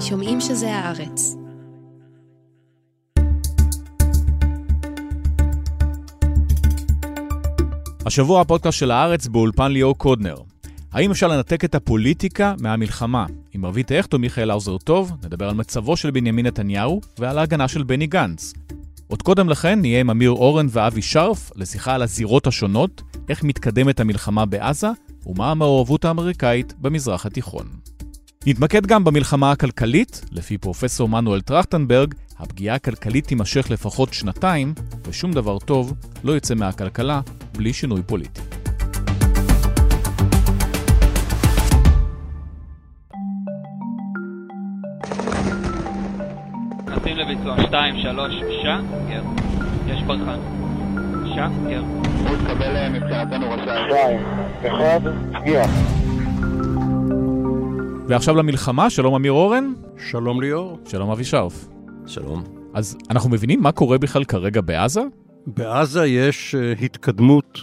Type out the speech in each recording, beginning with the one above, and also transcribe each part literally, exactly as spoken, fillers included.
שומעים שזה הארץ. השבוע הפודקאסט של הארץ באולפן ליאור קודנר. האם אפשר לנתק את הפוליטיקה מהמלחמה? עם רוית הכט ומיכאל האוזר טוב, נדבר על מצבו של בנימין נתניהו ועל ההגנה של בני גנץ. עוד קודם לכן נהיה עם אמיר אורן ואבי שרף לשיחה על הזירות השונות, איך מתקדמת המלחמה בעזה ומה המעורבות האמריקאית במזרח התיכון. נתמקד גם במלחמה הכלכלית, לפי פרופסור מנואל טרכטנברג, הפגיעה הכלכלית תימשך לפחות שנתיים, ושום דבר טוב לא יוצא מהכלכלה בלי שינוי פוליטי. נשים לביצוע שתיים, שלוש, שש, גר. יש ברחן. שש, גר. הוא תקבל מבחינתנו רשע. שתיים, אחד, גר. ועכשיו למלחמה, שלום אמיר אורן. שלום ליאור. שלום אבי שרף. שלום. אז אנחנו מבינים מה קורה בכלל כרגע בעזה? בעזה יש התקדמות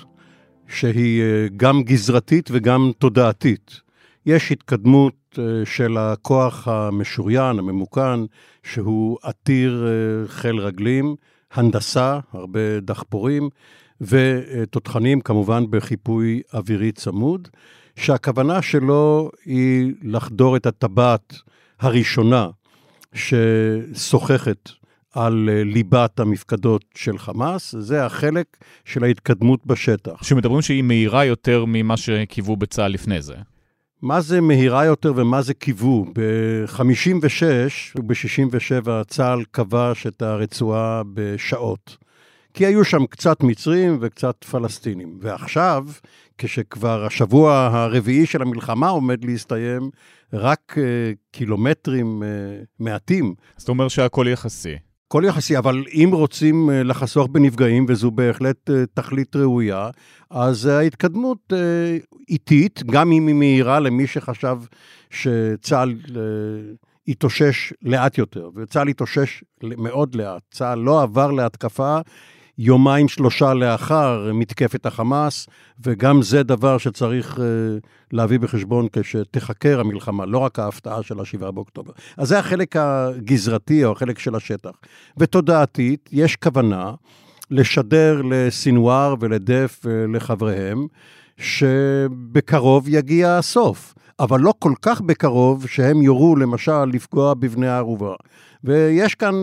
שהיא גם גזרתית וגם תודעתית. יש התקדמות של הכוח המשוריין, הממוכן, שהוא עתיר חיל רגלים, הנדסה, הרבה דחפורים, ותותחנים כמובן בחיפוי אווירי צמוד, שהכוונה שלו היא לחדור את הטבעת הראשונה ששוחחת על ליבת המפקדות של חמאס, זה החלק של ההתקדמות בשטח. שמדברים שהיא מהירה יותר ממה שקיוו בצה"ל לפני זה. מה זה מהירה יותר ומה זה קיוו? ב-חמישים ושש וב-שישים ושבע צה"ל כבש את הרצועה בשעות. כי היו שם קצת מצרים וקצת פלסטינים. ועכשיו, כשכבר השבוע הרביעי של המלחמה עומד להסתיים, רק uh, קילומטרים uh, מעטים. זאת אומרת שהכל יחסי. כל יחסי, אבל אם רוצים לחסוך בנפגעים, וזו בהחלט תכלית ראויה, אז ההתקדמות איטית, גם אם היא מהירה למי שחשב שצה"ל התאושש לאט יותר, וצה"ל התאושש מאוד לאט, צה"ל לא עבר להתקפה, יומיים שלושה לאחר מתקפת החמאס, וגם זה דבר שצריך להביא בחשבון כשתחקר המלחמה, לא רק ההפתעה של השבעה באוקטובר. אז זה החלק הגזרתי או החלק של השטח. ותודעתית, יש כוונה לשדר לסינואר ולדף ולחבריהם, שבקרוב יגיע הסוף, אבל לא כל כך בקרוב שהם יורו למשל לפגוע בבני הערובה. ויש כאן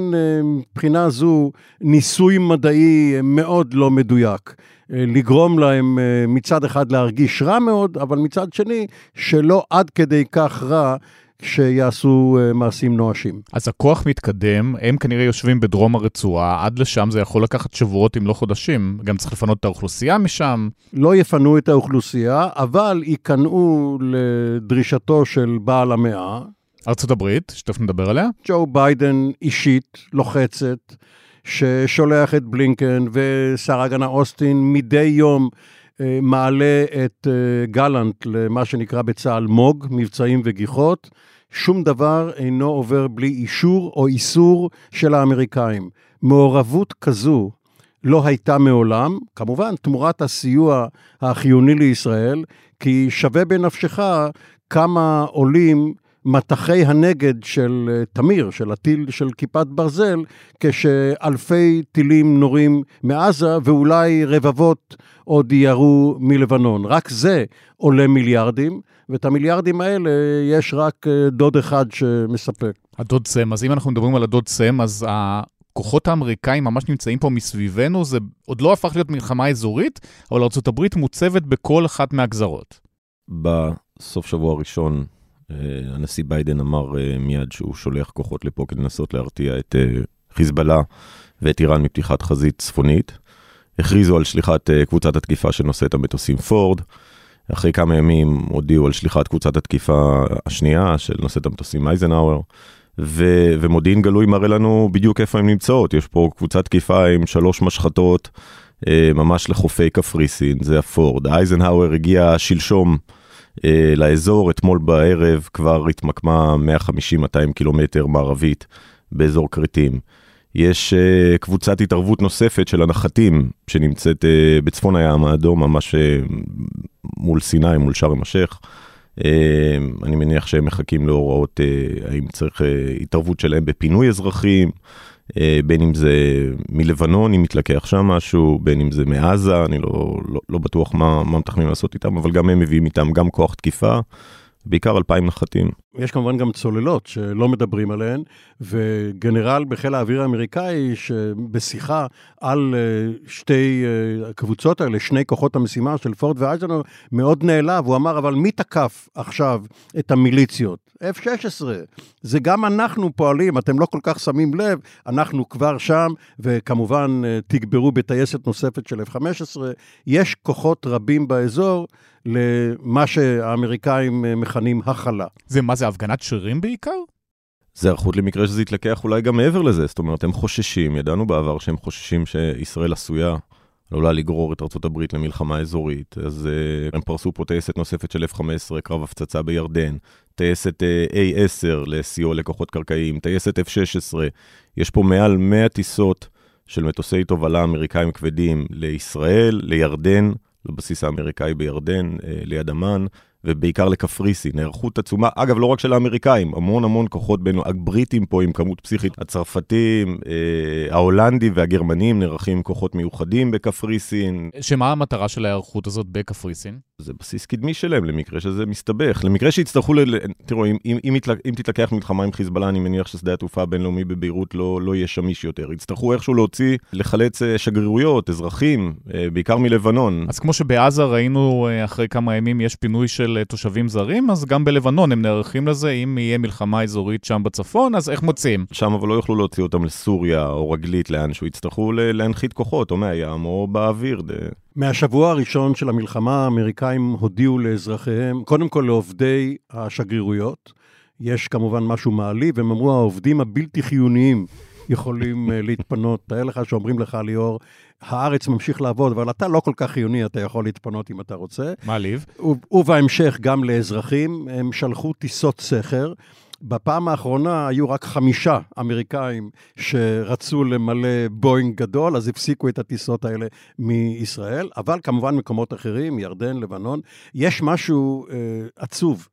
מבחינה זו ניסוי מדעי מאוד לא מדויק, לגרום להם מצד אחד להרגיש רע מאוד, אבל מצד שני שלא עד כדי כך רע שיעשו מעשים נואשים. אז הכוח מתקדם, הם כנראה יושבים בדרום הרצועה, עד לשם זה יכול לקחת שבועות אם לא חודשים, גם צריך לפנות את האוכלוסייה משם. לא יפנו את האוכלוסייה, אבל יקנעו לדרישתו של בעל המאה. ארצות הברית, שתכף נדבר עליה. ג'ו ביידן אישית, לוחצת, ששולח את בלינקן ושר הגנה אוסטין מדי יום, מעלה את גלנט למה שנקרא בצה"ל מוג, מבצעים וגיחות, שום דבר אינו עובר בלי אישור או איסור של האמריקאים. מעורבות כזו לא הייתה מעולם, כמובן תמורת הסיוע החיוני לישראל, כי שווה בנפשך כמה עולים מטחי הנגד של תמיר, של הטיל של כיפת ברזל, כשאלפי טילים נורים מעזה, ואולי רבבות עוד ירו מלבנון. רק זה עולה מיליארדים, ואת המיליארדים האלה יש רק דוד אחד שמספק. הדוד סם, אז אם אנחנו מדברים על הדוד סם, אז הכוחות האמריקאים ממש נמצאים פה מסביבנו, זה עוד לא הפך להיות מלחמה אזורית, אבל ארצות הברית מוצבת בכל אחת מהגזרות. בסוף שבוע הראשון, הנשיא ביידן אמר מיד שהוא שולח כוחות לפה לנסות להרתיע את חיזבאללה ואת איראן מפתיחת חזית צפונית. הכריזו על שליחת קבוצת התקיפה שנושאת המטוסים פורד. אחרי כמה ימים הודיעו על שליחת קבוצת התקיפה השנייה של נושאת המטוסים אייזנהאואר. ו- ומודיעין גלוי מראה לנו בדיוק איפה הם נמצאות. יש פה קבוצת תקיפה עם שלוש משחטות ממש לחופי קפריסין, זה הפורד. אייזנהאואר הגיע שלשום לאזור, אתמול בערב כבר התמקמה מאה חמישים מאתיים קילומטר מערבית באזור קריטים. יש uh, קבוצת התערבות נוספת של הנחתים שנמצאת uh, בצפון הים האדום, ממש uh, מול סיני, מול שארם א-שייח, אני מניח שהם מחכים להוראות, האם צריך התערבות שלהם בפינוי אזרחים, בין אם זה מלבנון, אם מתלקח שם משהו, בין אם זה מעזה, אני לא, לא, לא בטוח מה, מה מתכננים לעשות איתם, אבל גם הם מביאים איתם גם כוח תקיפה, בעיקר אלפיים נחתים. יש כמובן גם צוללות שלא מדברים עליהן, וגנרל בחיל האוויר האמריקאי שבשיחה על שתי הקבוצות האלה, שני כוחות המשימה של פורד ואייזנר, מאוד נעלב, הוא אמר, אבל מי תקף עכשיו את המיליציות? אף שש עשרה, זה גם אנחנו פועלים, אתם לא כל כך שמים לב, אנחנו כבר שם, וכמובן תגברו בטייסת נוספת של אף חמש עשרה, יש כוחות רבים באזור למה שהאמריקאים מכנים החלה. זה מה זה? זה הפגנת שרירים בעיקר? זה ערכות למקרה שזה יתלקח אולי גם מעבר לזה, זאת אומרת, הם חוששים, ידענו בעבר שהם חוששים שישראל עשויה, עלולה לגרור את ארצות הברית למלחמה אזורית, אז uh, הם פרסו פה טייסת נוספת של אף חמש עשרה, קרב הפצצה בירדן, טייסת uh, איי עשר לסיוע לקוחות קרקעיים, טייסת אף שש עשרה, יש פה מעל מאה טיסות של מטוסי תובלה אמריקאים כבדים לישראל, לירדן, לבסיס האמריקאי בירדן, uh, ליד אמן, ובעיקר לקפריסין, הערכות עצומה, אגב, לא רק של האמריקאים, המון המון כוחות בין הבריטים פה עם כמות פסיכית, הצרפתים, אה, ההולנדים והגרמנים נערכים כוחות מיוחדים בקפריסין. שמה המטרה של הערכות הזאת בקפריסין? זה בסיס קדמי שלהם, למקרה שזה מסתבך, למקרה שיצטרכו, ל... תראו, אם, אם, אם, יתלק... אם תתלקח מלחמה עם חיזבאללה, אני מניח ששדה התעופה הבינלאומי בביירות לא, לא יהיה שמיש יותר, יצטרכו איכשהו להוציא, לחלץ שגרירויות, אזרחים, אה, בעיקר מלבנון. אז כמו שבעזה ראינו, אה, אחרי כמה ימים יש פינוי של לתושבים זרים, אז גם בלבנון הם נערכים לזה, אם יהיה מלחמה אזורית שם בצפון, אז איך מוצאים? שם אבל לא יוכלו להוציא אותם לסוריה או רגלית לאנשהו, יצטרכו להנחית כוחות, או מהים או באוויר. מהשבוע הראשון של המלחמה, האמריקאים הודיעו לאזרחיהם, קודם כל לעובדי השגרירויות, יש כמובן משהו מעלי, והם אמרו, העובדים הבלתי חיוניים יכולים להתפנות, תאר לך שאומרים לך ליאור, הארץ ממשיך לעבוד, אבל אתה לא כל כך חיוני, אתה יכול להתפנות אם אתה רוצה. מעליב. ובהמשך גם לאזרחים, הם שלחו טיסות סחר. בפעם האחרונה היו רק חמישה אמריקאים שרצו למלא בוינג גדול, אז הפסיקו את הטיסות האלה מישראל, אבל כמובן מקומות אחרים, ירדן, לבנון, יש משהו אה, עצוב.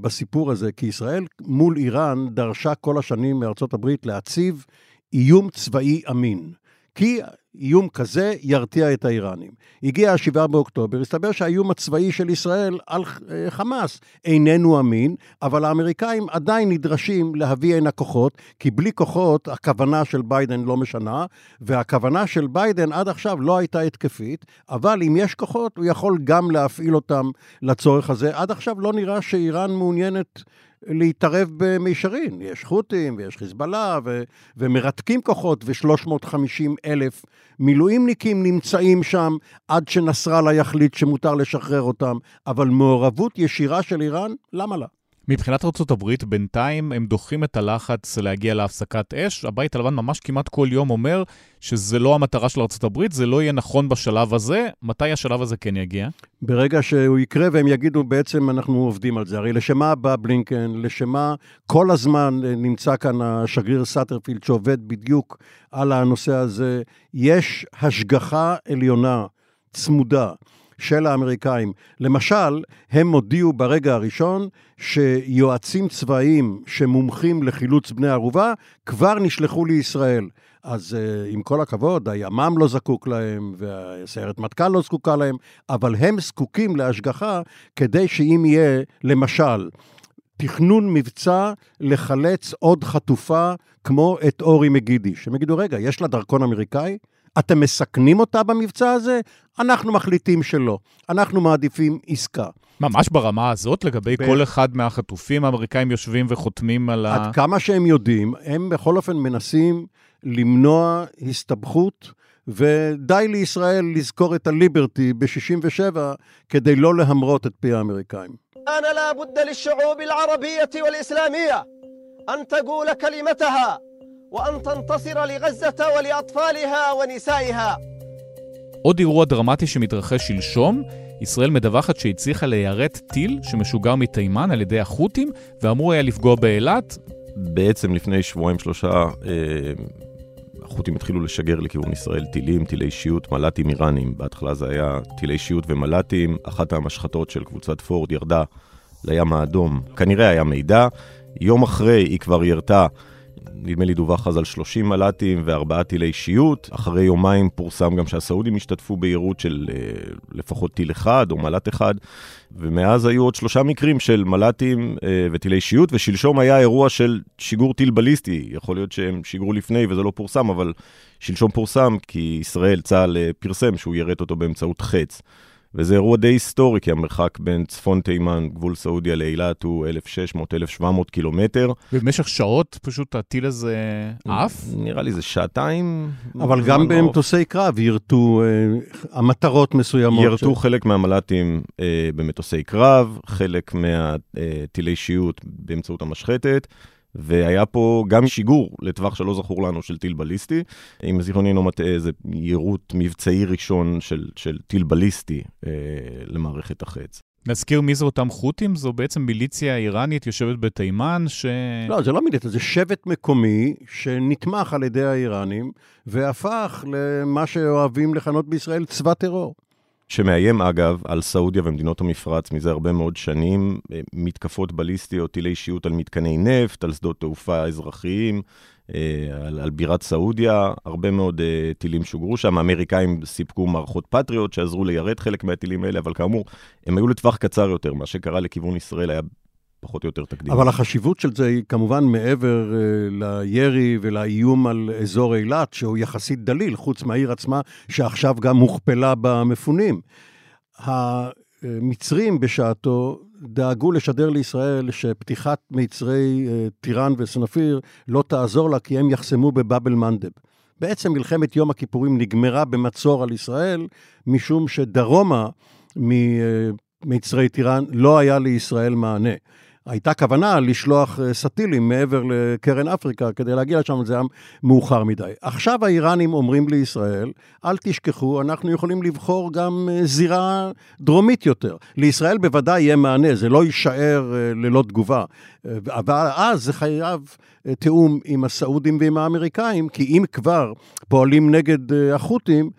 בסיפור הזה, כי ישראל מול איראן דרשה כל השנים מארצות הברית להציב איום צבאי אמין, כי איום כזה ירתיע את האיראנים. הגיע השבעה באוקטובר, הסתבר שהאיום הצבאי של ישראל על חמאס איננו אמין, אבל האמריקאים עדיין נדרשים להביא הנה כוחות, כי בלי כוחות הכוונה של ביידן לא משנה, והכוונה של ביידן עד עכשיו לא הייתה התקפית, אבל אם יש כוחות הוא יכול גם להפעיל אותם לצורך הזה. עד עכשיו לא נראה שאיראן מעוניינת להתערב במישרין, יש חות'ים ויש חיזבאללה ו- ומרתקים כוחות ו-שלוש מאות וחמישים אלף מילואימניקים נמצאים שם עד שנסראללה יחליט שמותר לשחרר אותם, אבל מעורבות ישירה של איראן, למה לא? מבחינת ארצות הברית, בינתיים הם דוחים את הלחץ להגיע להפסקת אש. הבית הלבן ממש כמעט כל יום אומר שזה לא המטרה של ארצות הברית, זה לא יהיה נכון בשלב הזה. מתי השלב הזה כן יגיע? ברגע שהוא יקרה והם יגידו בעצם אנחנו עובדים על זה. הרי לשמה בא בלינקן, לשמה כל הזמן נמצא כאן השגריר סאטרפילד שעובד בדיוק על הנושא הזה. יש השגחה עליונה, צמודה. של האמריקאים. למשל, הם הודיעו ברגע הראשון שיועצים צבאיים שמומחים לחילוץ בני ערובה כבר נשלחו לישראל. אז עם כל הכבוד, הימ"מ לא זקוק להם, והסיירת מטכ"ל לא זקוקה להם, אבל הם זקוקים להשגחה כדי שאם יהיה, למשל, תכנון מבצע לחלץ עוד חטופה כמו את אורי מגידי. שהם יגידו, רגע, יש לה דרכון אמריקאי? אתם מסכנים אותה במבצע הזה? אנחנו מחליטים שלא. אנחנו מעדיפים עסקה. ממש ברמה הזאת, לגבי ב... כל אחד מהחטופים, האמריקאים יושבים וחותמים על ה... עד כמה שהם יודעים, הם בכל אופן מנסים למנוע הסתבכות, ודי לישראל לזכור את הליברטי ב-שישים ושבע, כדי לא להמרות את פי האמריקאים. אנה לא בודה לשעוב العربية والإسلامية, أن תגול כלימתها. وأن تنتصر لغزة ولأطفالها ونسائها. עוד אירוע דרמטי שמתרחש שלשום, ישראל מדווחת שהצליחה ליירט טיל שמשוגר מתימן על ידי החות'ים, ואמור היה לפגוע באילת. בעצם לפני שבועיים שלושה, החות'ים התחילו לשגר לכיוון ישראל טילים, טילי שיוט, מל"טים איראנים. בהתחלה זה היה טילי שיוט ומל"טים, אחת המשחטות של קבוצת פורד ירדה לים האדום, כנראה היה מידע. יום אחרי היא כבר ירתה, נדמה לי דווח אז על שלושים מל"טים וארבעה טילי אישיות. אחרי יומיים פורסם גם שהסעודים השתתפו ביירוט של לפחות טיל אחד או מל"ט אחד, ומאז היו עוד שלושה מקרים של מל"טים וטילי אישיות, ושלשום היה אירוע של שיגור טיל בליסטי. יכול להיות שהם שיגרו לפני וזה לא פורסם, אבל שלשום פורסם כי ישראל, צה"ל, פרסם שהוא ירט אותו באמצעות חץ. וזה אירוע די היסטורי, כי המרחק בין צפון תימן, גבול סעודיה לאילת, הוא אלף שש מאות עד אלף שבע מאות קילומטר. במשך שעות פשוט הטיל הזה עף? נראה לי זה שעתיים. אבל גם במטוסי קרב ירתו המטרות מסוימות. ירתו חלק מהמל"טים במטוסי קרב, חלק מהטילי אישיות באמצעות המשחטת, והיה פה גם שיגור לטווח שלא זכור לנו של טיל בליסטי. אם זיכרוני אינו מטעה, זה יירוט מבצעי ראשון של, של טיל בליסטי אה, למערכת החץ. נזכיר מי זה אותם חותים? זו בעצם מיליציה איראנית יושבת בתימן ש... לא, זה לא מיליציה, זה שבט מקומי שנתמך על ידי האיראנים, והפך למה שאוהבים לכנות בישראל צבא טרור. שמאיים אגב על סעודיה ומדינות המפרץ מזה הרבה מאוד שנים, מתקפות בליסטיות, טילי אישיות על מתקני נפט, על שדות תעופה אזרחיים, על, על בירת סעודיה, הרבה מאוד uh, טילים שוגרו שם. האמריקאים סיפקו מערכות פטריוט שעזרו לירד חלק מהטילים האלה, אבל כאמור, הם היו לטווח קצר יותר, מה שקרה לכיוון ישראל היה פחות או יותר תקדים. אבל החשיבות של זה היא כמובן מעבר uh, לירי ולאיום על אזור אילת, שהוא יחסית דליל, חוץ מהעיר עצמה, שעכשיו גם הוכפלה במפונים. המצרים בשעתו דאגו לשדר לישראל שפתיחת מיצרי uh, טירן וסנפיר לא תעזור לה, כי הם יחסמו בבאבל מנדב. בעצם מלחמת יום הכיפורים נגמרה במצור על ישראל, משום שדרומה ממיצרי טירן לא היה לישראל מענה. הייתה כוונה לשלוח סטילים מעבר לקרן אפריקה, כדי להגיע לשם, זה היה מאוחר מדי. עכשיו האיראנים אומרים לישראל, אל תשכחו, אנחנו יכולים לבחור גם זירה דרומית יותר. לישראל בוודאי יהיה מענה, זה לא יישאר ללא תגובה. אבל אז זה חייב תיאום עם הסעודים ועם האמריקאים, כי אם כבר פועלים נגד החות'ים,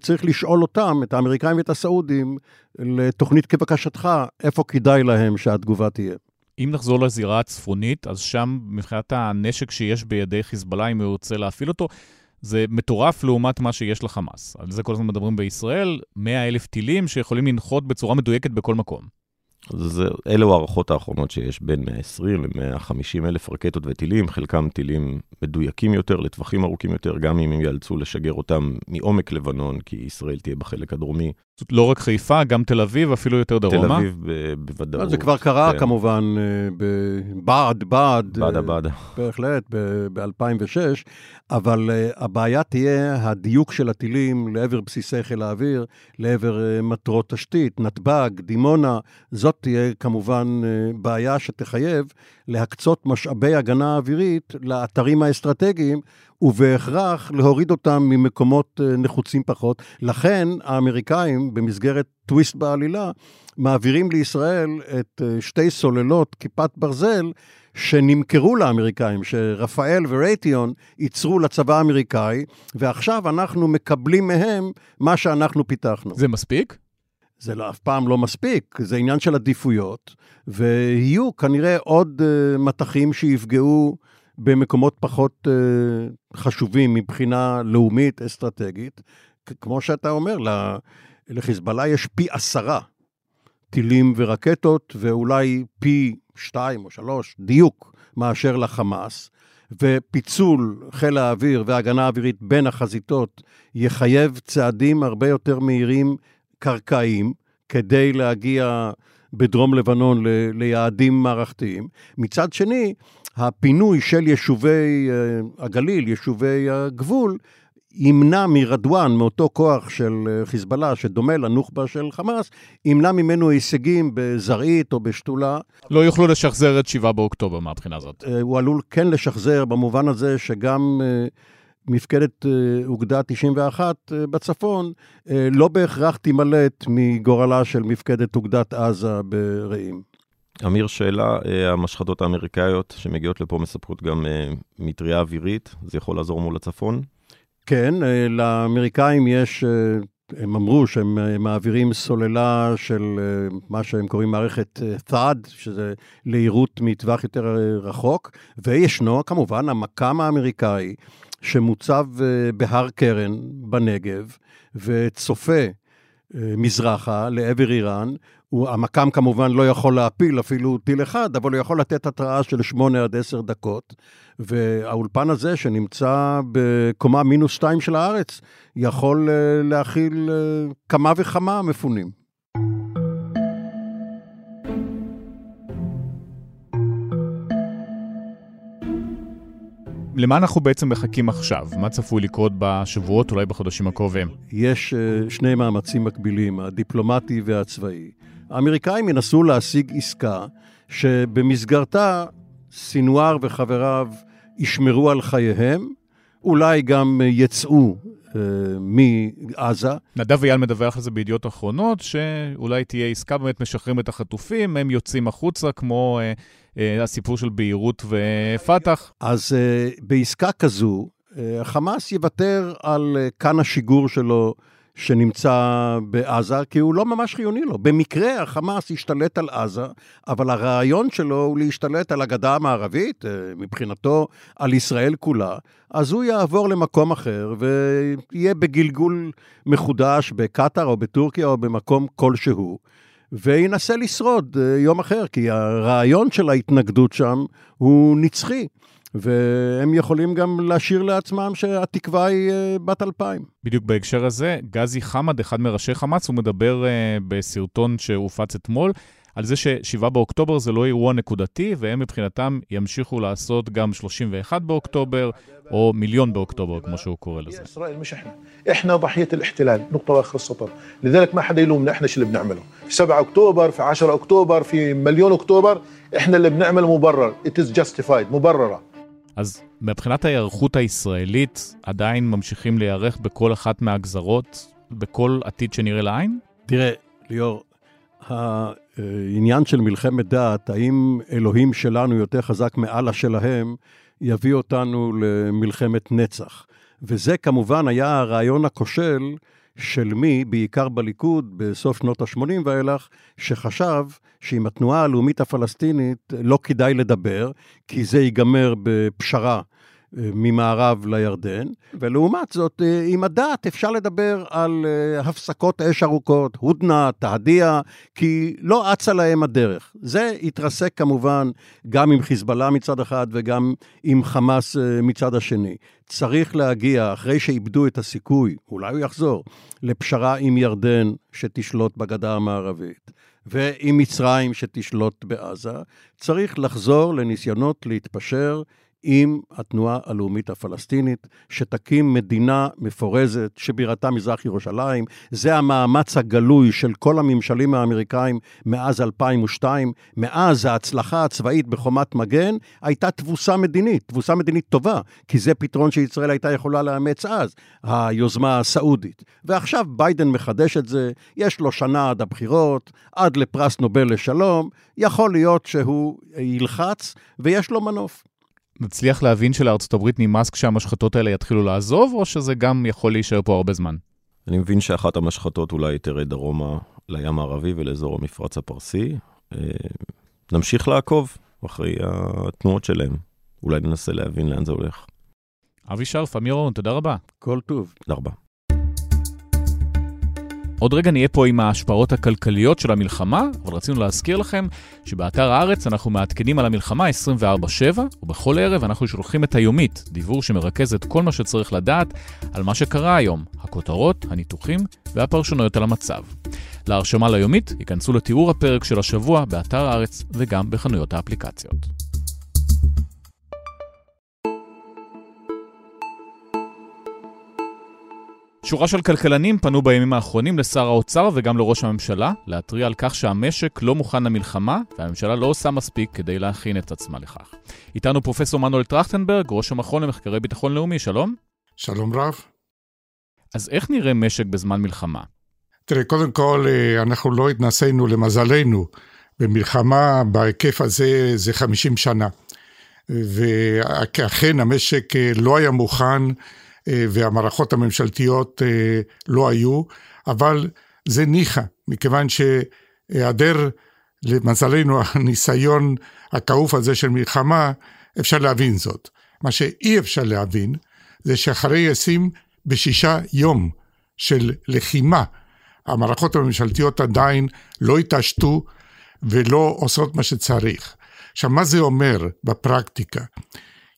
צריך לשאול אותם, את האמריקאים ואת הסעודים, לתוכנית כבקשתך, איפה כדאי להם שהתגובה תהיה. אם נחזור לזירה הצפונית, אז שם מבחינת הנשק שיש בידי חיזבאללה, אם הוא רוצה להפעיל אותו, זה מטורף לעומת מה שיש לחמאס. על זה כל הזמן מדברים בישראל, מאה אלף טילים שיכולים לנחות בצורה מדויקת בכל מקום. אז אלו הערכות האחרונות שיש בין מאה ועשרים למאה וחמישים אלף רקטות וטילים, חלקם טילים מדויקים יותר, לטווחים ארוכים יותר, גם אם הם יאלצו לשגר אותם מעומק לבנון, כי ישראל תהיה בחלק הדרומי. זאת לא רק חיפה, גם תל אביב, אפילו יותר דרומה. תל אביב בוודאות. זה כבר קרה כמובן בבעד, בעד, בהחלט, ב-אלפיים ושש, אבל הבעיה תהיה הדיוק של הטילים לעבר בסיסי חיל האוויר, לעבר מטרות תשתית, נתב"ג, דימונה, זאת תהיה כמובן בעיה שתחייב להקצות משאבי הגנה אווירית לאתרים האסטרטגיים, ובהכרח להוריד אותם ממקומות נחוצים פחות. לכן האמריקאים, במסגרת טוויסט בעלילה, מעבירים לישראל את שתי סוללות כיפת ברזל, שנמכרו לאמריקאים, שרפאל ורייטיון ייצרו לצבא האמריקאי, ועכשיו אנחנו מקבלים מהם מה שאנחנו פיתחנו. זה מספיק? זה אף פעם לא מספיק, זה עניין של עדיפויות, ויהיו כנראה עוד מתחים שיפגעו במקומות פחות חשובים מבחינה לאומית, אסטרטגית. כמו שאתה אומר, לחיזבאללה יש פי עשרה טילים ורקטות, ואולי פי שתיים או שלוש דיוק מאשר לחמאס, ופיצול חיל האוויר והגנה האווירית בין החזיתות יחייב צעדים הרבה יותר מהירים קרקעיים, כדי להגיע בדרום לבנון ל- ליעדים מערכתיים. מצד שני, הפינוי של יישובי uh, הגליל, יישובי הגבול, ימנע מרדואן, מאותו כוח של חיזבאללה, שדומה לנוח'בה של חמאס, ימנע ממנו הישגים בזרעית או בשתולה. לא יוכלו לשחזר את שבעה באוקטובר מהבחינה הזאת. Uh, הוא עלול כן לשחזר, במובן הזה שגם... Uh, מפקדת אוגדה תשעים ואחת בצפון, לא בהכרח תימלט מגורלה של מפקדת אוגדת עזה ברעים. אמיר, שאלה, המשחטות האמריקאיות שמגיעות לפה מספקות גם מטריה אווירית, זה יכול לעזור מול הצפון? כן, לאמריקאים יש הם אמרו שהם מעבירים סוללה של מה שהם קוראים מערכת תעד, שזה להירות מטווח יותר רחוק, וישנו כמובן המקם האמריקאי שמוצב בהר קרן בנגב וצופה מזרחה לעבר איראן, המקם כמובן לא יכול להפיל אפילו טיל אחד, אבל הוא יכול לתת התראה של שמונה עד עשר דקות, והאולפן הזה שנמצא בקומה מינוס שתיים של הארץ, יכול להכיל כמה וכמה מפונים. למה אנחנו בעצם מחכים עכשיו? מה צפוי לקרות בשבועות, אולי בחודשים הקרובים? יש שני מאמצים מקבילים, הדיפלומטי והצבאי. האמריקאים ינסו להשיג עסקה שבמסגרתה סינואר וחבריו ישמרו על חייהם, אולי גם יצאו מעזה. נדב ויאל מדווח על זה בידיעות אחרונות, שאולי תהיה עסקה, באמת משחררים את החטופים, הם יוצאים החוצה, כמו אה, אה, הסיפור של בהירות ופתח. אז אה, בעסקה כזו, אה, חמאס יוותר על אה, כאן השיגור שלו, שנמצא בעזה, כי הוא לא ממש חיוני לו. במקרה, החמאס השתלט על עזה, אבל הרעיון שלו הוא להשתלט על הגדה המערבית, מבחינתו על ישראל כולה, אז הוא יעבור למקום אחר, ויהיה בגלגול מחודש בקטר או בטורקיה או במקום כלשהו, וינסה לשרוד יום אחר, כי הרעיון של ההתנגדות שם הוא נצחי. והם יכולים גם להשאיר לעצמם שהתקווה היא בת אלפיים. בדיוק בהקשר הזה, גזי חמד, אחד מראשי חמאס, הוא מדבר בסרטון שהופץ אתמול, על זה ששבעה באוקטובר זה לא אירוע נקודתי, והם מבחינתם ימשיכו לעשות גם שלושים ואחד באוקטובר, או מיליון באוקטובר, כמו שהוא קורא לזה. ישראל, مش احنا. احنا ضحية الاحتلال, נקطة واخر السطر. لذلك ما حدا يلومنا, احنا شو اللي بنعمله. في שבעה אוקטובר, في עשרה אוקטובר, في מיליון אוקטובר, احنا اللي بنعمل مبرر. It is justified, مبررة. אז מבחינת ההיערכות הישראלית, עדיין ממשיכים להיערך בכל אחת מהגזרות, בכל עתיד שנראה לעין? תראה, ליאור, העניין של מלחמת דת, האם אלוהים שלנו יותר חזק מעלה שלהם, יביא אותנו למלחמת נצח. וזה כמובן היה הרעיון הכושל של מי, בעיקר בליכוד, בסוף שנות ה-שמונים ואילך, שחשב שעם התנועה הלאומית הפלסטינית לא כדאי לדבר, כי זה ייגמר בפשרה ממערב לירדן, ולעומת זאת, עם הדת אפשר לדבר על הפסקות אש ארוכות, הודנה, תהדיה, כי לא עצה להם הדרך. זה התרסק כמובן גם עם חיזבאללה מצד אחד וגם עם חמאס מצד השני. צריך להגיע, אחרי שאיבדו את הסיכוי, אולי הוא יחזור, לפשרה עם ירדן שתשלוט בגדה המערבית, ועם מצרים שתשלוט בעזה. צריך לחזור לניסיונות להתפשר עם התנועה הלאומית הפלסטינית, שתקים מדינה מפורזת, שבירתה מזרח ירושלים. זה המאמץ הגלוי של כל הממשלים האמריקאים מאז אלפיים ושתיים, מאז ההצלחה הצבאית בחומת מגן, הייתה תבוסה מדינית, תבוסה מדינית טובה, כי זה פתרון שישראל הייתה יכולה לאמץ אז, היוזמה הסעודית. ועכשיו ביידן מחדש את זה, יש לו שנה עד הבחירות, עד לפרס נובל לשלום, יכול להיות שהוא ילחץ ויש לו מנוף. נצליח להבין שלארצות הברית נמאס כשהמשחטות האלה יתחילו לעזוב, או שזה גם יכול להישאר פה הרבה זמן? אני מבין שאחת המשחטות אולי תרד דרומה לים הערבי ולאזור המפרץ הפרסי. נמשיך לעקוב אחרי התנועות שלהם. אולי ננסה להבין לאן זה הולך. אבי שרף, אמיר אורן, תודה רבה. כל טוב. תודה רבה. עוד רגע נהיה פה עם ההשפעות הכלכליות של המלחמה, אבל רצינו להזכיר לכם שבאתר הארץ אנחנו מעדכנים על המלחמה עשרים וארבע שבע, ובכל ערב אנחנו שולחים את היומית, דיבור שמרכז את כל מה שצריך לדעת על מה שקרה היום, הכותרות, הניתוחים והפרשנויות על המצב. להרשמה ליומית ייכנסו לתיאור הפרק של השבוע באתר הארץ וגם בחנויות האפליקציות. שורה של כלכלנים פנו בימים האחרונים לשר האוצר וגם לראש הממשלה, להתריע על כך שהמשק לא מוכן למלחמה, והממשלה לא עושה מספיק כדי להכין את עצמה לכך. איתנו פרופסור מנואל טרכטנברג, ראש המכון למחקרי ביטחון לאומי, שלום. שלום רב. אז איך נראה משק בזמן מלחמה? תראה, קודם כל, אנחנו לא התנסינו למזלנו. במלחמה בהיקף הזה זה חמישים שנה. ואכן המשק לא היה מוכן, והמערכות הממשלתיות לא היו, אבל זה ניחה, מכיוון שהיעדר, למזלנו, הניסיון הכאוף הזה של מלחמה, אפשר להבין זאת. מה שאי אפשר להבין, זה שאחרי עשים בשישה יום של לחימה, המערכות הממשלתיות עדיין לא התעשתו, ולא עושות מה שצריך. עכשיו, מה זה אומר בפרקטיקה?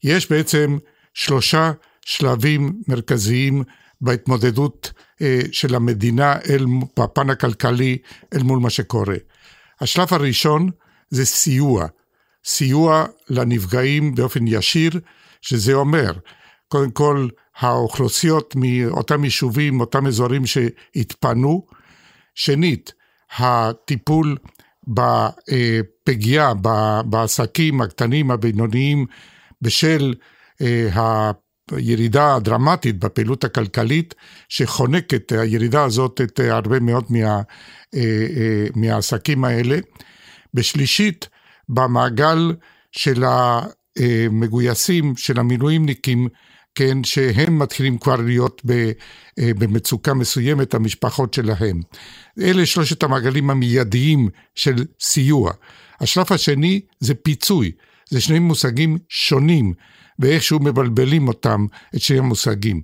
יש בעצם שלושה שלבים מרכזיים בהתמודדות אה, של המדינה אל, בפן הכלכלי אל מול מה שקורה. השלב הראשון זה סיוע. סיוע לנפגעים באופן ישיר, שזה אומר, קודם כל, האוכלוסיות מאותם יישובים, אותם אזורים שהתפנו. שנית, הטיפול בפגיעה, בעסקים הקטנים, הבינוניים, בשל הירידה הדרמטית בפעילות הכלכלית, שחונקת הירידה הזאת את הרבה מאוד מה, מהעסקים האלה. בשלישית, במעגל של המגויסים, של המילואימניקים, כן, שהם מתחילים כבר להיות במצוקה מסוימת, המשפחות שלהם. אלה שלושת המעגלים המיידיים של סיוע. השלב השני זה פיצוי, זה שני מושגים שונים, ואיכשהו מבלבלים אותם, את שני המושגים.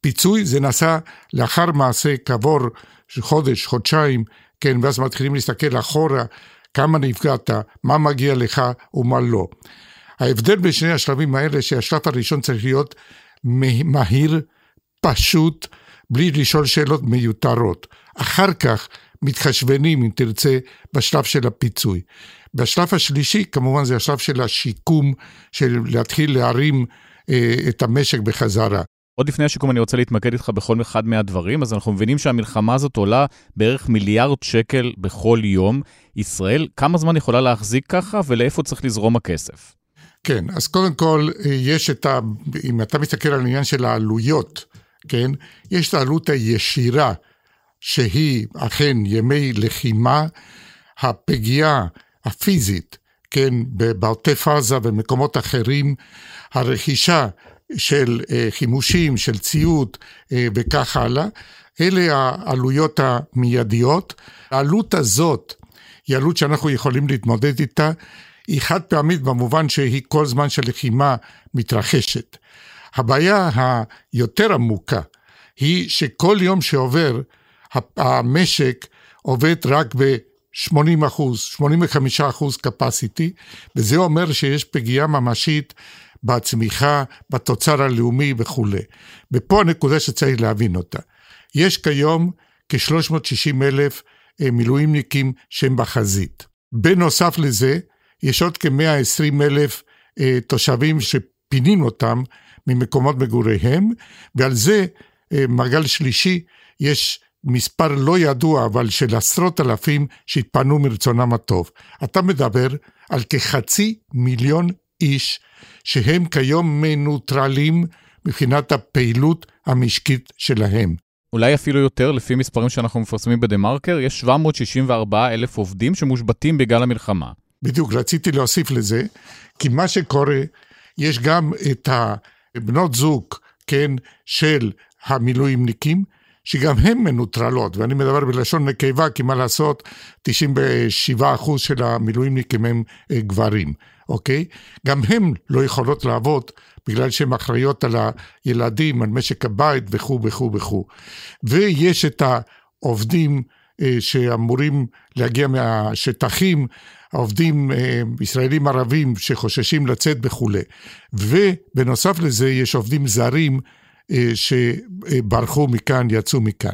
פיצוי זה נעשה לאחר מעשה כעבור חודש, חודשיים, כן, ואז מתחילים להסתכל אחורה, כמה נפגעת, מה מגיע לך ומה לא. ההבדל בשני השלבים האלה, שהשלב הראשון צריך להיות מהיר, פשוט, בלי לשאול שאלות מיותרות. אחר כך מתחשבנים, אם תרצה, בשלב של הפיצוי. בשלב השלישי, כמובן, זה השלב של השיקום, של להתחיל להרים אה, את המשק בחזרה. עוד לפני השיקום אני רוצה להתמקד איתך בכל אחד מהדברים, אז אנחנו מבינים שהמלחמה הזאת עולה בערך מיליארד שקל בכל יום. ישראל, כמה זמן יכולה להחזיק ככה, ולאיפה צריך לזרום הכסף? כן, אז קודם כל, יש את ה... אם אתה מסתכל על העניין של העלויות, כן, יש את העלות הישירה, שהיא אכן ימי לחימה, הפגיעה הפיזית, כן, בעוטף עזה ומקומות אחרים, הרכישה של חימושים, של ציוד וכך הלאה, אלה העלויות המיידיות. העלות הזאת היא עלות שאנחנו יכולים להתמודד איתה, היא חד פעמית במובן שהיא כל זמן של לחימה מתרחשת. הבעיה היותר עמוקה היא שכל יום שעובר, המשק עובד רק ב-שמונים אחוז, שמונים וחמישה אחוז capacity, וזה אומר שיש פגיעה ממשית בצמיחה, בתוצר הלאומי וכו'. ופה הנקודה שצריך להבין אותה. יש כיום כ-שלוש מאות ושישים אלף מילואימניקים שהם בחזית. בנוסף לזה, יש עוד כ-מאה ועשרים אלף אה, תושבים שפינים אותם ממקומות מגוריהם, ועל זה אה, מעגל שלישי יש מספר לא ידוע, אבל של עשרות אלפים שהתפנו מרצונם הטוב. אתה מדבר על כחצי מיליון איש, שהם כיום מנוטרלים מבחינת הפעילות המשקית שלהם. אולי אפילו יותר, לפי מספרים שאנחנו מפרסמים בדמרקר, יש שבע מאות שישים וארבעה אלף עובדים שמושבתים בגלל המלחמה. בדיוק, רציתי להוסיף לזה, כי מה שקורה, יש גם את הבנות זוג, כן, של המילואימניקים, שגם הן מנוטרלות, ואני מדבר בלשון נקבה, כי מה לעשות, תשעים ושבעה אחוז של המילואימניקים הם גברים, אוקיי? גם הן לא יכולות לעבוד, בגלל שהן אחריות על הילדים, על משק הבית וכו' וכו' וכו'. ויש את העובדים שאמורים להגיע מהשטחים, העובדים ישראלים ערבים שחוששים לצאת בחולה. ובנוסף לזה יש עובדים זרים שברחו מכאן, יצאו מכאן.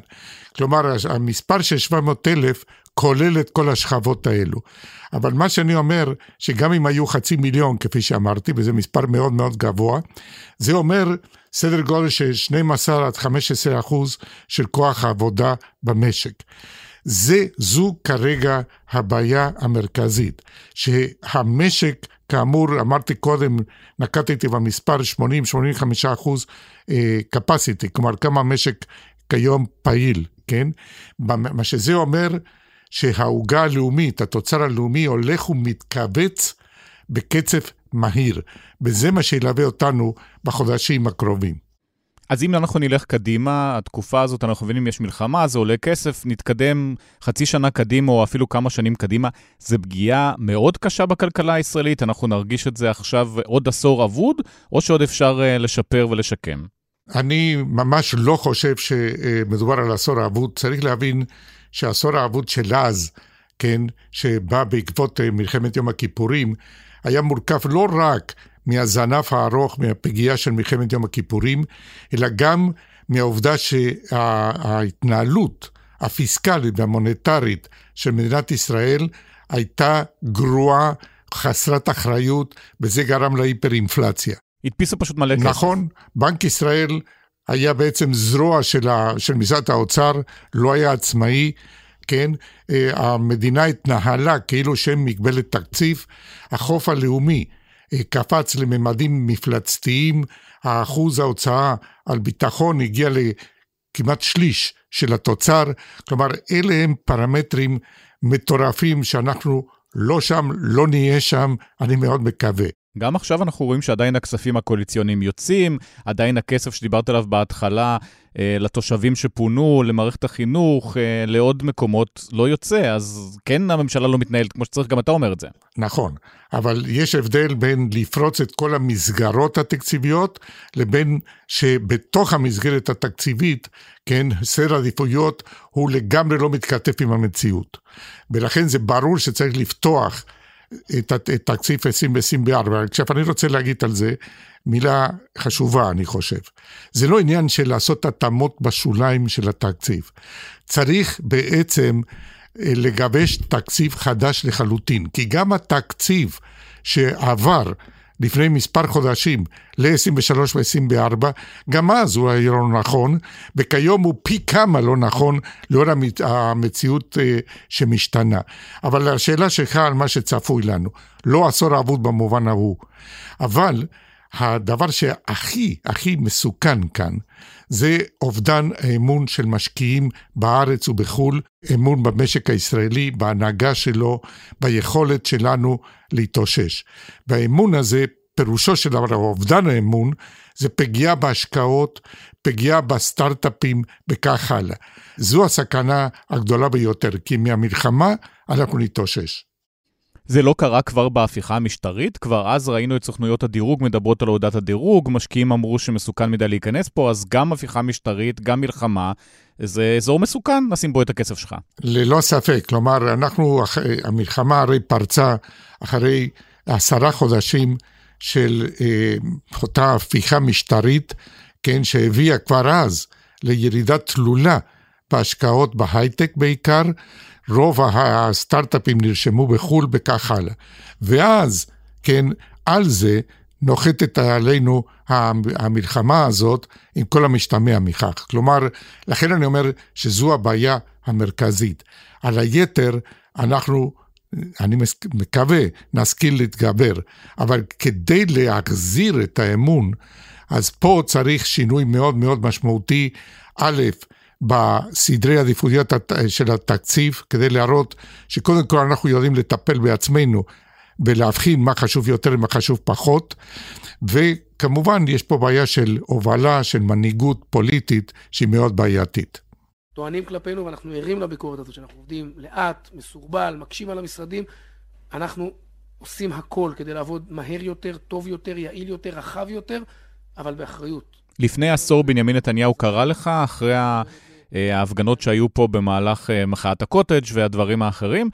כלומר, המספר של שבע מאות אלף כולל את כל השכבות האלו. אבל מה שאני אומר, שגם אם היו חצי מיליון, כפי שאמרתי, וזה מספר מאוד מאוד גבוה, זה אומר סדר גודל של שנים עשר עד חמש עשרה אחוז של כוח העבודה במשק. זה, זו כרגע הבעיה המרכזית, שהמשק, כאמור, אמרתי קודם, נקטתי במספר שמונים עד שמונים וחמישה אחוז capacity, כלומר כמה המשק כיום פעיל, כן? מה שזה אומר שההוגה הלאומית, התוצר הלאומי הולך ומתכווץ בקצב מהיר, וזה מה שילווה אותנו בחודשים הקרובים. אז אם אנחנו נלך קדימה, התקופה הזאת, אנחנו מבינים, יש מלחמה, זה עולה כסף, נתקדם חצי שנה קדימה, או אפילו כמה שנים קדימה, זה פגיעה מאוד קשה בכלכלה הישראלית, אנחנו נרגיש את זה עכשיו עוד עשור אבוד, או שעוד אפשר לשפר ולשקם? אני ממש לא חושב שמדובר על עשור האבוד, צריך להבין שהעשור האבוד של אז, כן, שבא בעקבות מלחמת יום הכיפורים, היה מורכב לא רק מהזנף הארוך, מהפגיעה של מלחמת יום הכיפורים, אלא גם מהעובדה שההתנהלות הפיסקלית והמוניטרית של מדינת ישראל הייתה גרועה, חסרת אחריות, וזה גרם להיפר-אינפלציה. הדפיסו פשוט מלא כסף. נכון, בנק ישראל היה בעצם זרוע של, של משרד האוצר, לא היה עצמאי, כן, המדינה התנהלה כאילו שם מגבלת תקציב, החוף הלאומי קפץ לממדים מפלצתיים, האחוז ההוצאה על ביטחון הגיע לכמעט שליש של התוצר, כלומר אלה הם פרמטרים מטורפים שאנחנו לא שם, לא נהיה שם, אני מאוד מקווה. גם עכשיו אנחנו רואים שעדיין הכספים הקואליציוניים יוצאים, עדיין הכסף שדיברת עליו בהתחלה, לתושבים שפונו, למערכת החינוך, לעוד מקומות לא יוצא, אז כן הממשלה לא מתנהלת כמו שצריך, גם אתה אומר את זה. נכון, אבל יש הבדל בין לפרוץ את כל המסגרות התקציביות, לבין שבתוך המסגרת התקציבית, כן, סדר עדיפויות הוא לגמרי לא מתכתף עם המציאות, ולכן זה ברור שצריך לפתוח את תקציב עשרים עשרים וארבע, כשאני רוצה להגיד על זה, מילה חשובה אני חושב, זה לא עניין של לעשות התאמות בשוליים של התקציב, צריך בעצם לגבש תקציב חדש לחלוטין, כי גם התקציב שעבר לפני מספר חודשים ל-עשרים ושלוש ו-עשרים וארבע, גם אז הוא היה לא נכון, וכיום הוא פי כמה לא נכון, לאור המציאות שמשתנה. אבל השאלה שלך על מה שצפוי לנו, לא עשור אבוד במובן ההוא, אבל הדבר שהכי, הכי מסוכן כאן, זה אובדן האמון של משקיעים בארץ ובחול, אמון במשק הישראלי, בהנהגה שלו, ביכולת שלנו להתאושש. והאמון הזה, פירושו של דבר, אובדן האמון, זה פגיעה בהשקעות, פגיעה בסטארט-אפים, וכך הלאה. זו הסכנה הגדולה ביותר, כי מהמלחמה אנחנו נתאושש. זה לא קרה כבר בהפיכה המשטרית, כבר אז ראינו את סוכנויות הדירוג מדברות על הודעת הדירוג, משקיעים אמרו שמסוכן מדי להיכנס פה, אז גם הפיכה משטרית, גם מלחמה, זה אזור מסוכן, נשים בו את הכסף שלך. ללא ספק, כלומר, אנחנו, המלחמה הרי פרצה אחרי עשרה חודשים של אה, אותה הפיכה משטרית, כן, שהביאה כבר אז לירידה תלולה בהשקעות בהייטק בעיקר, רוב הסטארט-אפים נרשמו בחול וכך הלאה. ואז, כן, על זה נוחתת עלינו המלחמה הזאת עם כל המשתמע מכך. כלומר, לכן אני אומר שזו הבעיה המרכזית. על היתר, אנחנו, אני מקווה, נשכיל להתגבר. אבל כדי להחזיר את האמון, אז פה צריך שינוי מאוד מאוד משמעותי. א', בסדרי עדיפויות של התקציב, כדי להראות שקודם כל אנחנו יודעים לטפל בעצמנו, ולהבחין מה חשוב יותר ומה חשוב פחות, וכמובן יש פה בעיה של הובלה, של מנהיגות פוליטית, שהיא מאוד בעייתית. טוענים כלפינו, ואנחנו ערים לביקורת הזאת, שאנחנו עובדים לאט, מסורבל, מקשים על המשרדים, אנחנו עושים הכל כדי לעבוד מהר יותר, טוב יותר, יעיל יותר, רחב יותר, אבל באחריות. לפני עשור בנימין נתניהו קרא לך, אחרי ההפגנות שהיו פה במהלך מחאת הקוטג' והדברים האחרים,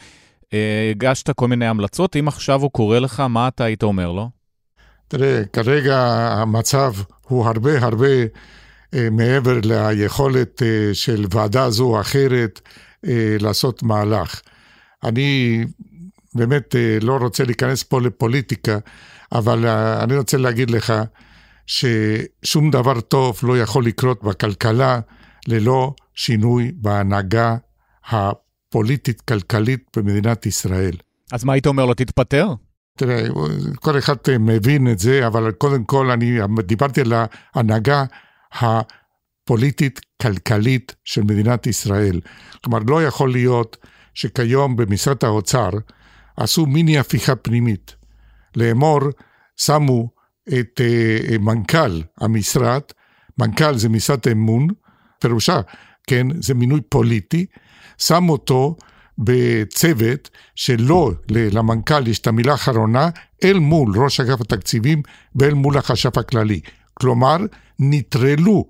הגשת כל מיני המלצות, אם עכשיו הוא קורא לך, מה אתה היית אומר לו? תראה, כרגע המצב הוא הרבה הרבה מעבר ליכולת של ועדה זו או אחרת לעשות מהלך. אני באמת לא רוצה להיכנס פה לפוליטיקה, אבל אני רוצה להגיד לך, ששום דבר טוב לא יכול לקרות בכלכלה ללא שינוי בהנהגה הפוליטית-כלכלית במדינת ישראל. אז מה היית אומר לו, תתפטר? תראה, כל אחד מבין את זה, אבל קודם כל אני דיברתי על ההנהגה הפוליטית-כלכלית של מדינת ישראל. כלומר, לא יכול להיות שכיום במשרד האוצר עשו מיני הפיכה פנימית. לאמור, שמו את מנכ"ל המשרד, מנכ"ל זה משרת אמון, פירושה, כן, זה מינוי פוליטי, שם אותו בצוות שלא למנכ"ל יש את המילה האחרונה, אל מול ראש אגף התקציבים ואל מול החשב הכללי. כלומר, נטרלו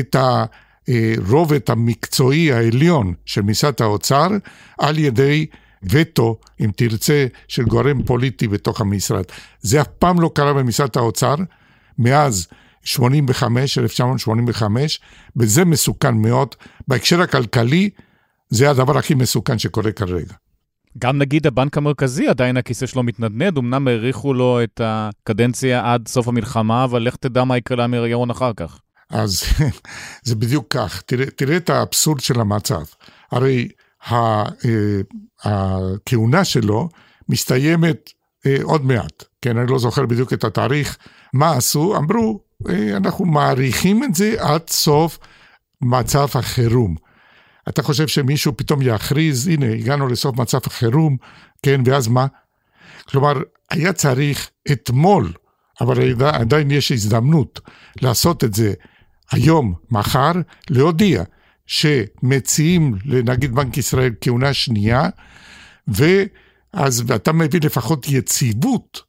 את הרובד המקצועי העליון של משרד האוצר על ידי וטו, אם תרצה, של גורם פוליטי בתוך המשרד. זה אף פעם לא קרה במשרד האוצר, מאז שמונים וחמש, אלף תשע מאות שמונים וחמש, וזה מסוכן מאוד. בהקשר הכלכלי, זה הדבר הכי מסוכן שקורה כרגע. גם נגיד הבנק המרכזי, עדיין הכיסא שלו מתנדנד, אמנם העריכו לו את הקדנציה עד סוף המלחמה, אבל לך תדע מה יקרה לאמיר ירון אחר כך. אז זה בדיוק כך, תראה, תראה את האבסורד של המצב. הרי הכהונה שלו מסתיימת עוד מעט, כן, אני לא זוכר בדיוק את התאריך, מה עשו? אמרו, אנחנו מעריכים את זה עד סוף מצב החירום. אתה חושב שמישהו פתאום יאחריז, הנה, הגענו לסוף מצב החירום, כן, ואז מה? כלומר, היה צריך אתמול, אבל עדיין יש הזדמנות לעשות את זה היום, מחר, להודיע שמציעים לנגיד בנק ישראל כהונה שנייה, ואז אתה מביא לפחות יציבות,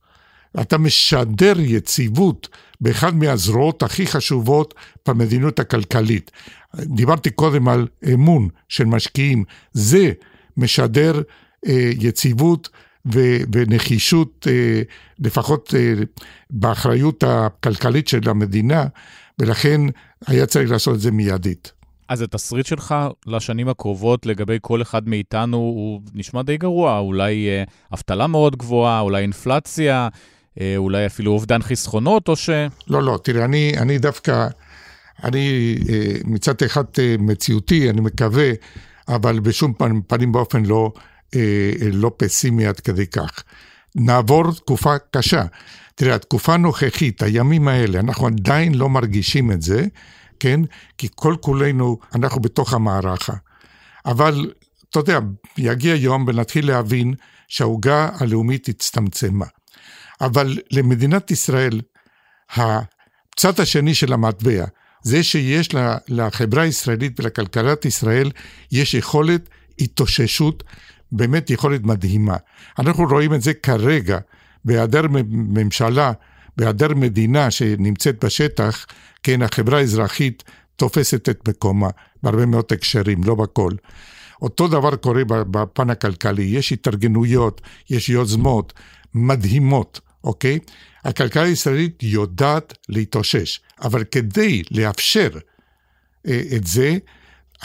אתה משדר יציבות באחד מהזרועות הכי חשובות במדיניות הכלכלית. דיברתי קודם על אמון של משקיעים, זה משדר אה, יציבות ו- ונחישות, אה, לפחות אה, באחריות הכלכלית של המדינה, ולכן היה צריך לעשות את זה מיידית. אז התסריט שלך לשנים הקרובות לגבי כל אחד מאיתנו הוא נשמע די גרוע, אולי אה, אבטלה מאוד גבוהה, אולי אינפלציה, אה, אולי אפילו אובדן חסכונות או ש... לא, לא, תראה, אני, אני דווקא... אני מצד אחד מציאותי, אני מקווה, אבל בשום פנים, פנים באופן לא, לא פסימי עד כדי כך. נעבור תקופה קשה. תראה, התקופה הנוכחית, הימים האלה, אנחנו עדיין לא מרגישים את זה, כן? כי כל כולנו, אנחנו בתוך המערכה. אבל, אתה יודע, יגיע יום ונתחיל להבין שההוגה הלאומית הצטמצמה. אבל למדינת ישראל, הצד השני של המטבע, זה שיש לחברה הישראלית ולכלכלת ישראל, יש יכולת התאוששות, באמת יכולת מדהימה. אנחנו רואים את זה כרגע, בהיעדר ממשלה, בהיעדר מדינה שנמצאת בשטח, כן, החברה האזרחית תופסת את מקומה, בהרבה מאוד הקשרים, לא בכל. אותו דבר קורה בפן הכלכלי, יש התארגנויות, יש יוזמות מדהימות, אוקיי? הכלכלה הישראלית יודעת להתאושש, אבל כדי לאפשר את זה,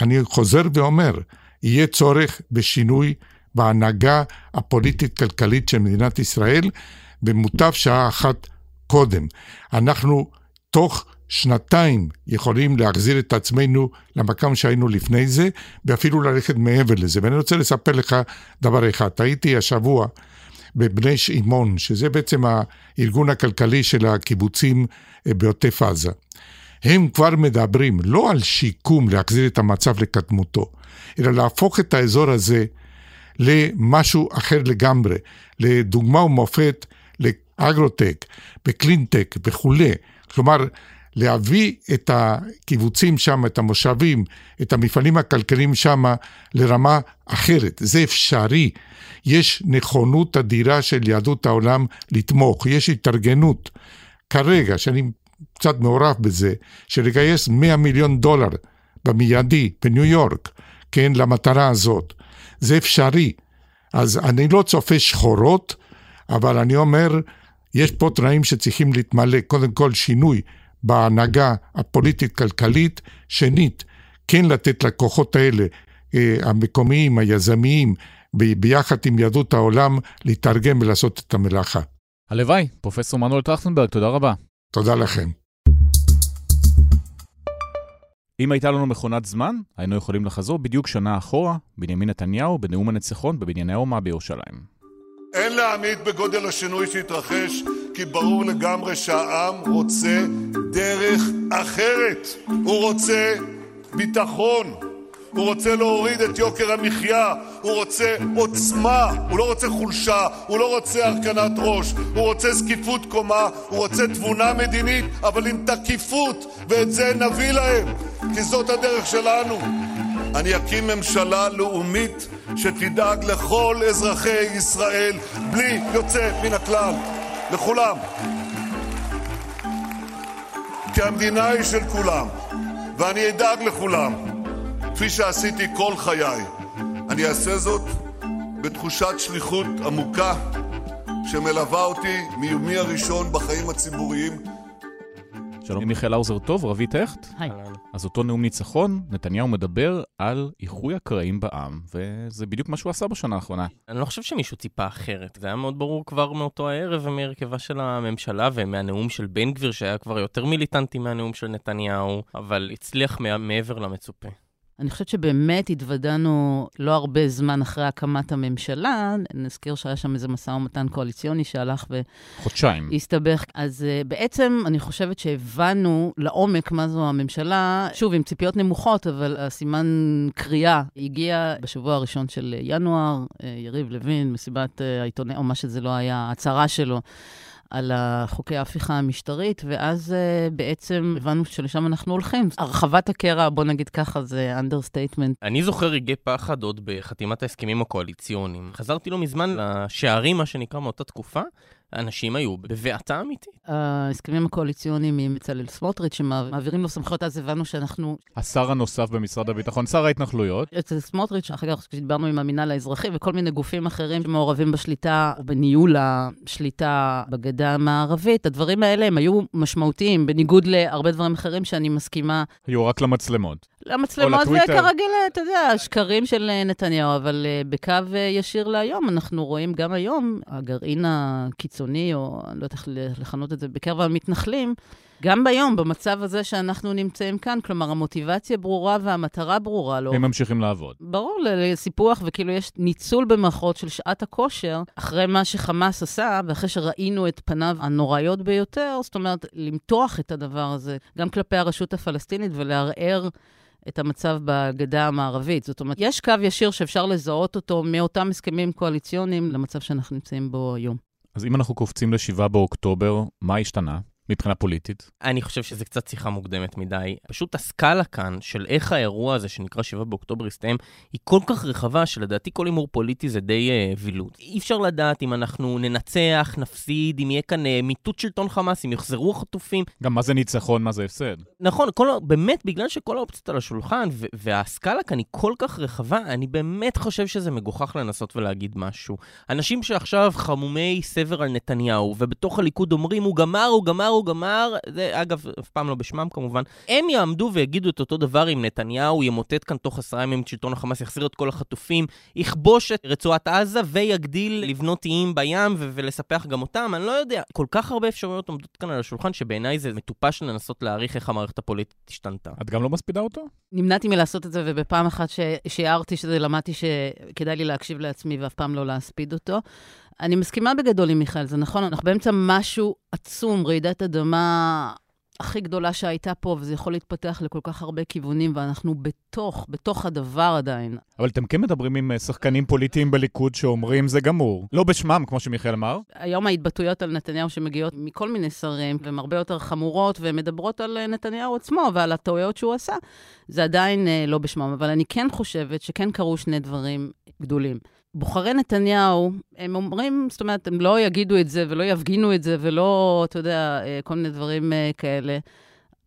אני חוזר ואומר, יהיה צורך בשינוי בהנהגה הפוליטית-כלכלית של מדינת ישראל, ומוטב שעה אחת קודם. אנחנו תוך שנתיים יכולים להחזיר את עצמנו למקום שהיינו לפני זה, ואפילו ללכת מעבר לזה. ואני רוצה לספר לך דבר אחד, הייתי השבוע, בבני שמעון, שזה בעצם הארגון הכלכלי של הקיבוצים בעוטף עזה. הם כבר מדברים לא על שיקום להחזיר את המצב לקדמותו, אלא להפוך את האזור הזה למשהו אחר לגמרי, לדוגמה ומופת, לאגרוטק, בקלינטק וכו'. כלומר, להביא את הקיבוצים שם, את המושבים, את המפעלים הכלכליים שם, לרמה אחרת. זה אפשרי. יש נכונות אדירה של יהדות העולם לתמוך. יש התארגנות. כרגע, שאני קצת מעורב בזה, שלגייס מאה מיליון דולר במיידי, בניו יורק, כן, למטרה הזאת. זה אפשרי. אז אני לא צופה שחורות, אבל אני אומר, יש פה תנאים שצריכים להתמלא. קודם כל, שינוי. בהנהגה הפוליטית-כלכלית, שנית, כן לתת לכוחות האלה, המקומיים, היזמיים, ביחד עם יהדות העולם, להתארגן ולעשות את המלאכה. הלוואי, פרופסור מנואל טרכטנברג, תודה רבה. תודה לכם. אם הייתה לנו מכונת זמן, היינו יכולים לחזור בדיוק שנה אחורה, בנימין נתניהו, בנאום הניצחון, בבנייני האומה בירושלים. אין להעמיד בגודל השינוי שהתרחש, כי ברור לגמרי שהעם רוצה דרך אחרת. הוא רוצה ביטחון, הוא רוצה להוריד את יוקר המחיה, הוא רוצה עוצמה, הוא לא רוצה חולשה, הוא לא רוצה הרכנת ראש, הוא רוצה זקיפות קומה, הוא רוצה תבונה מדינית, אבל עם תקיפות, ואת זה נביא להם, כי זאת הדרך שלנו. אני אקים ממשלה לאומית שתדאג לכל אזרחי ישראל, בלי יוצא מן הכלל, לכולם. כי המדינה היא של כולם, ואני אדאג לכולם, כפי שעשיתי כל חיי. אני אעשה זאת בתחושת שליחות עמוקה שמלווה אותי מיומי הראשון בחיים הציבוריים. שלום, מיכאל האוזר טוב, רוית הכט. היי. אז אותו נאום ניצחון, נתניהו מדבר על איחוי הקרעים בעם, וזה בדיוק מה שהוא עשה בשנה האחרונה. אני לא חושב שמישהו טיפה אחרת. זה היה מאוד ברור כבר מאותו הערב ומהרכבה של הממשלה ומהנאום של בן גביר, שהיה כבר יותר מיליטנטי מהנאום של נתניהו, אבל הצליח מעבר למצופה. אני חושבת שבאמת התוודענו לא הרבה זמן אחרי הקמת הממשלה, נזכיר שהיה שם איזה משא ומתן קואליציוני שהלך והסתבך. אז בעצם אני חושבת שהבנו לעומק מה זו הממשלה, שוב עם ציפיות נמוכות, אבל הסימן קריאה הגיע בשבוע הראשון של ינואר, יריב לוין, מסיבת העיתונאים, או מה שזה לא היה, הצהרה שלו, על חוקי ההפיכה המשטרית, ואז uh, בעצם הבנו שלשם אנחנו הולכים. הרחבת הקרע, בוא נגיד ככה, זה understatement. אני זוכר רגעי פחד עוד בחתימת ההסכמים הקואליציוניים. חזרתי לו מזמן לשערים, מה שנקרא מאותה תקופה, האנשים היו בבעתה אמיתית. ההסכמים הקואליציוניים עם בצלאל סמוטריץ' שמעבירים לו סמכויות, אז הבנו שאנחנו... השר הנוסף במשרד הביטחון, שר ההתנחלויות. אצל סמוטריץ', אחר כך כשדיברנו עם המינהל האזרחי, וכל מיני גופים אחרים שמעורבים בשליטה, או בניהול השליטה בגדה המערבית, הדברים האלה הם היו משמעותיים, בניגוד להרבה דברים אחרים שאני מסכימה. היו רק למצלמות. למצלמות זה כרגיל, אתה יודע, השקרים של נתניהו, אבל בקו ישיר להיום, אנחנו רואים גם היום, הגרעין הקיצוני, או אני לא יודעת לכנות את זה, בקרב המתנחלים, גם ביום, במצב הזה שאנחנו נמצאים כאן, כלומר, המוטיבציה ברורה והמטרה ברורה לו. הם ממשיכים לעבוד. ברור, לסיפוח, וכאילו יש ניצול במערכות של שעת הכושר, אחרי מה שחמאס עשה, ואחרי שראינו את פניו הנוראיות ביותר, זאת אומרת, למתוח את הדבר הזה, גם כלפי הרשות הפלסטינית, ולערער את המצב בגדה המערבית. זאת אומרת, יש קו ישיר שאפשר לזהות אותו מאותם הסכמים קואליציוניים למצב שאנחנו נמצאים בו היום. אז אם אנחנו קופצים לשבעה באוקטובר, מה השתנה? מבחינה פוליטית. אני חושב שזה קצת שיחה מוקדמת מדי. פשוט הסקאלה כאן של איך האירוע הזה שנקרא שבעה באוקטובר הסתיים, היא כל כך רחבה שלדעתי כל אימור פוליטי זה די וילות. אי אפשר לדעת אם אנחנו ננצח, נפסיד, אם יהיה כאן מיטוט שלטון חמאס, אם יחזרו החטופים. גם מה זה ניצחון, מה זה הפסד. נכון, כל, באמת בגלל שכל האופציות על השולחן ו- והסקאלה כאן היא כל כך רחבה, אני באמת חושב שזה מגוחך לנסות ולהגיד משהו. אנשים שעכשיו חמומי סבר על נתניהו, ובתוך הליכוד אומרים, הוא גמר, הוא גמר, הוא גמר, זה אגב אף פעם לא בשמם כמובן, הם יעמדו ויגידו את אותו דבר אם נתניהו ימוטט כאן תוך עשרה ימים את שלטון החמאס, יחזיר את כל החטופים, יכבוש את רצועת עזה ויגדיל לבנות איים בים ו- ולספח גם אותם, אני לא יודע. כל כך הרבה אפשרויות עומדות כאן על השולחן שבעיניי זה מטופש לנסות להעריך איך המערכת הפוליטית השתנתה. את גם לא מספידה אותו? נמנעתי מלעשות את זה, ובפעם אחת שהערתי שזה למדתי שכדאי לי להקשיב לעצמי ואף פעם לא להספיד אותו. אני מסכימה בגדול עם מיכאל, זה נכון, אנחנו באמצע משהו עצום, רעידת אדמה הכי גדולה שהייתה פה, וזה יכול להתפתח לכל כך הרבה כיוונים, ואנחנו בתוך, בתוך הדבר עדיין. אבל אתם כן מדברים עם שחקנים פוליטיים בליכוד שאומרים, זה גמור. לא בשמם, כמו שמיכאל אמר. היום ההתבטאויות על נתניהו שמגיעות מכל מיני שרים, והן הרבה יותר חמורות, והן מדברות על נתניהו עצמו, ועל הטעויות שהוא עשה, זה עדיין לא בשמם. אבל אני כן חושבת שכן קרו שני דברים גדולים. בוחרי נתניהו, הם אומרים, זאת אומרת, הם לא יגידו את זה ולא יפגינו את זה ולא, אתה יודע, כל מיני דברים כאלה.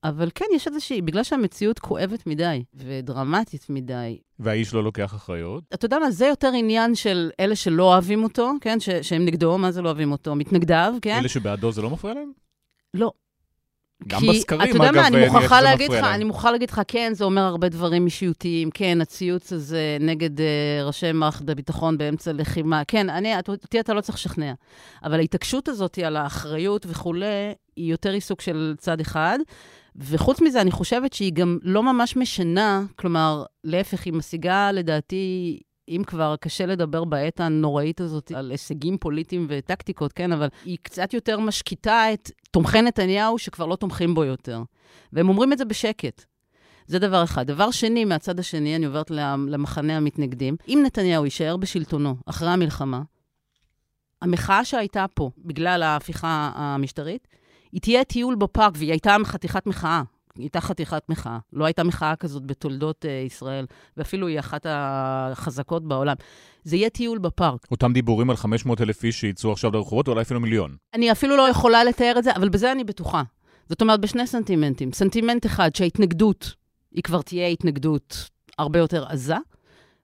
אבל כן, יש איזושהי, בגלל שהמציאות כואבת מדי ודרמטית מדי. והאיש לא לוקח אחריות? אתה יודע מה, זה יותר עניין של אלה שלא אוהבים אותו, כן? ש- שהם נגדו, מה זה לא אוהבים אותו? מתנגדיו, כן? אלה שבעדו זה לא מפריע להם? לא. גם בסקרים, אגב, אני מוכרחה להגיד לך, אני מוכרחה להגיד לך, כן, זה אומר הרבה דברים אישיותיים, כן, הציוץ הזה נגד ראשי מערכת הביטחון באמצע לחימה, כן, אני, אותי אתה לא צריך לשכנע, אבל ההתעקשות הזאת על האחריות וכולי, היא יותר עיסוק של צד אחד, וחוץ מזה אני חושבת שהיא גם לא ממש משנה, כלומר, להפך, היא משיגה לדעתי, אם כבר קשה לדבר בעת הנוראית הזאת על הישגים פוליטיים וטקטיקות, כן, אבל היא קצת יותר משקיטה את תומכי נתניהו שכבר לא תומכים בו יותר. והם אומרים את זה בשקט. זה דבר אחד. דבר שני, מהצד השני, אני עוברת למחנה המתנגדים. אם נתניהו יישאר בשלטונו אחרי המלחמה, המחאה שהייתה פה, בגלל ההפיכה המשטרית, היא תהיה טיול בפארק, והיא הייתה חתיכת מחאה. הייתה חתיכת מחאה. לא הייתה מחאה כזאת בתולדות ישראל, ואפילו היא אחת החזקות בעולם. זה יהיה טיול בפארק. אותם דיבורים על חמש מאות אלף איש שיצאו עכשיו לרחובות, אולי אפילו מיליון. אני אפילו לא יכולה לתאר את זה, אבל בזה אני בטוחה. זאת אומרת, בשני סנטימנטים. סנטימנט אחד, שההתנגדות, היא כבר תהיה התנגדות הרבה יותר עזה,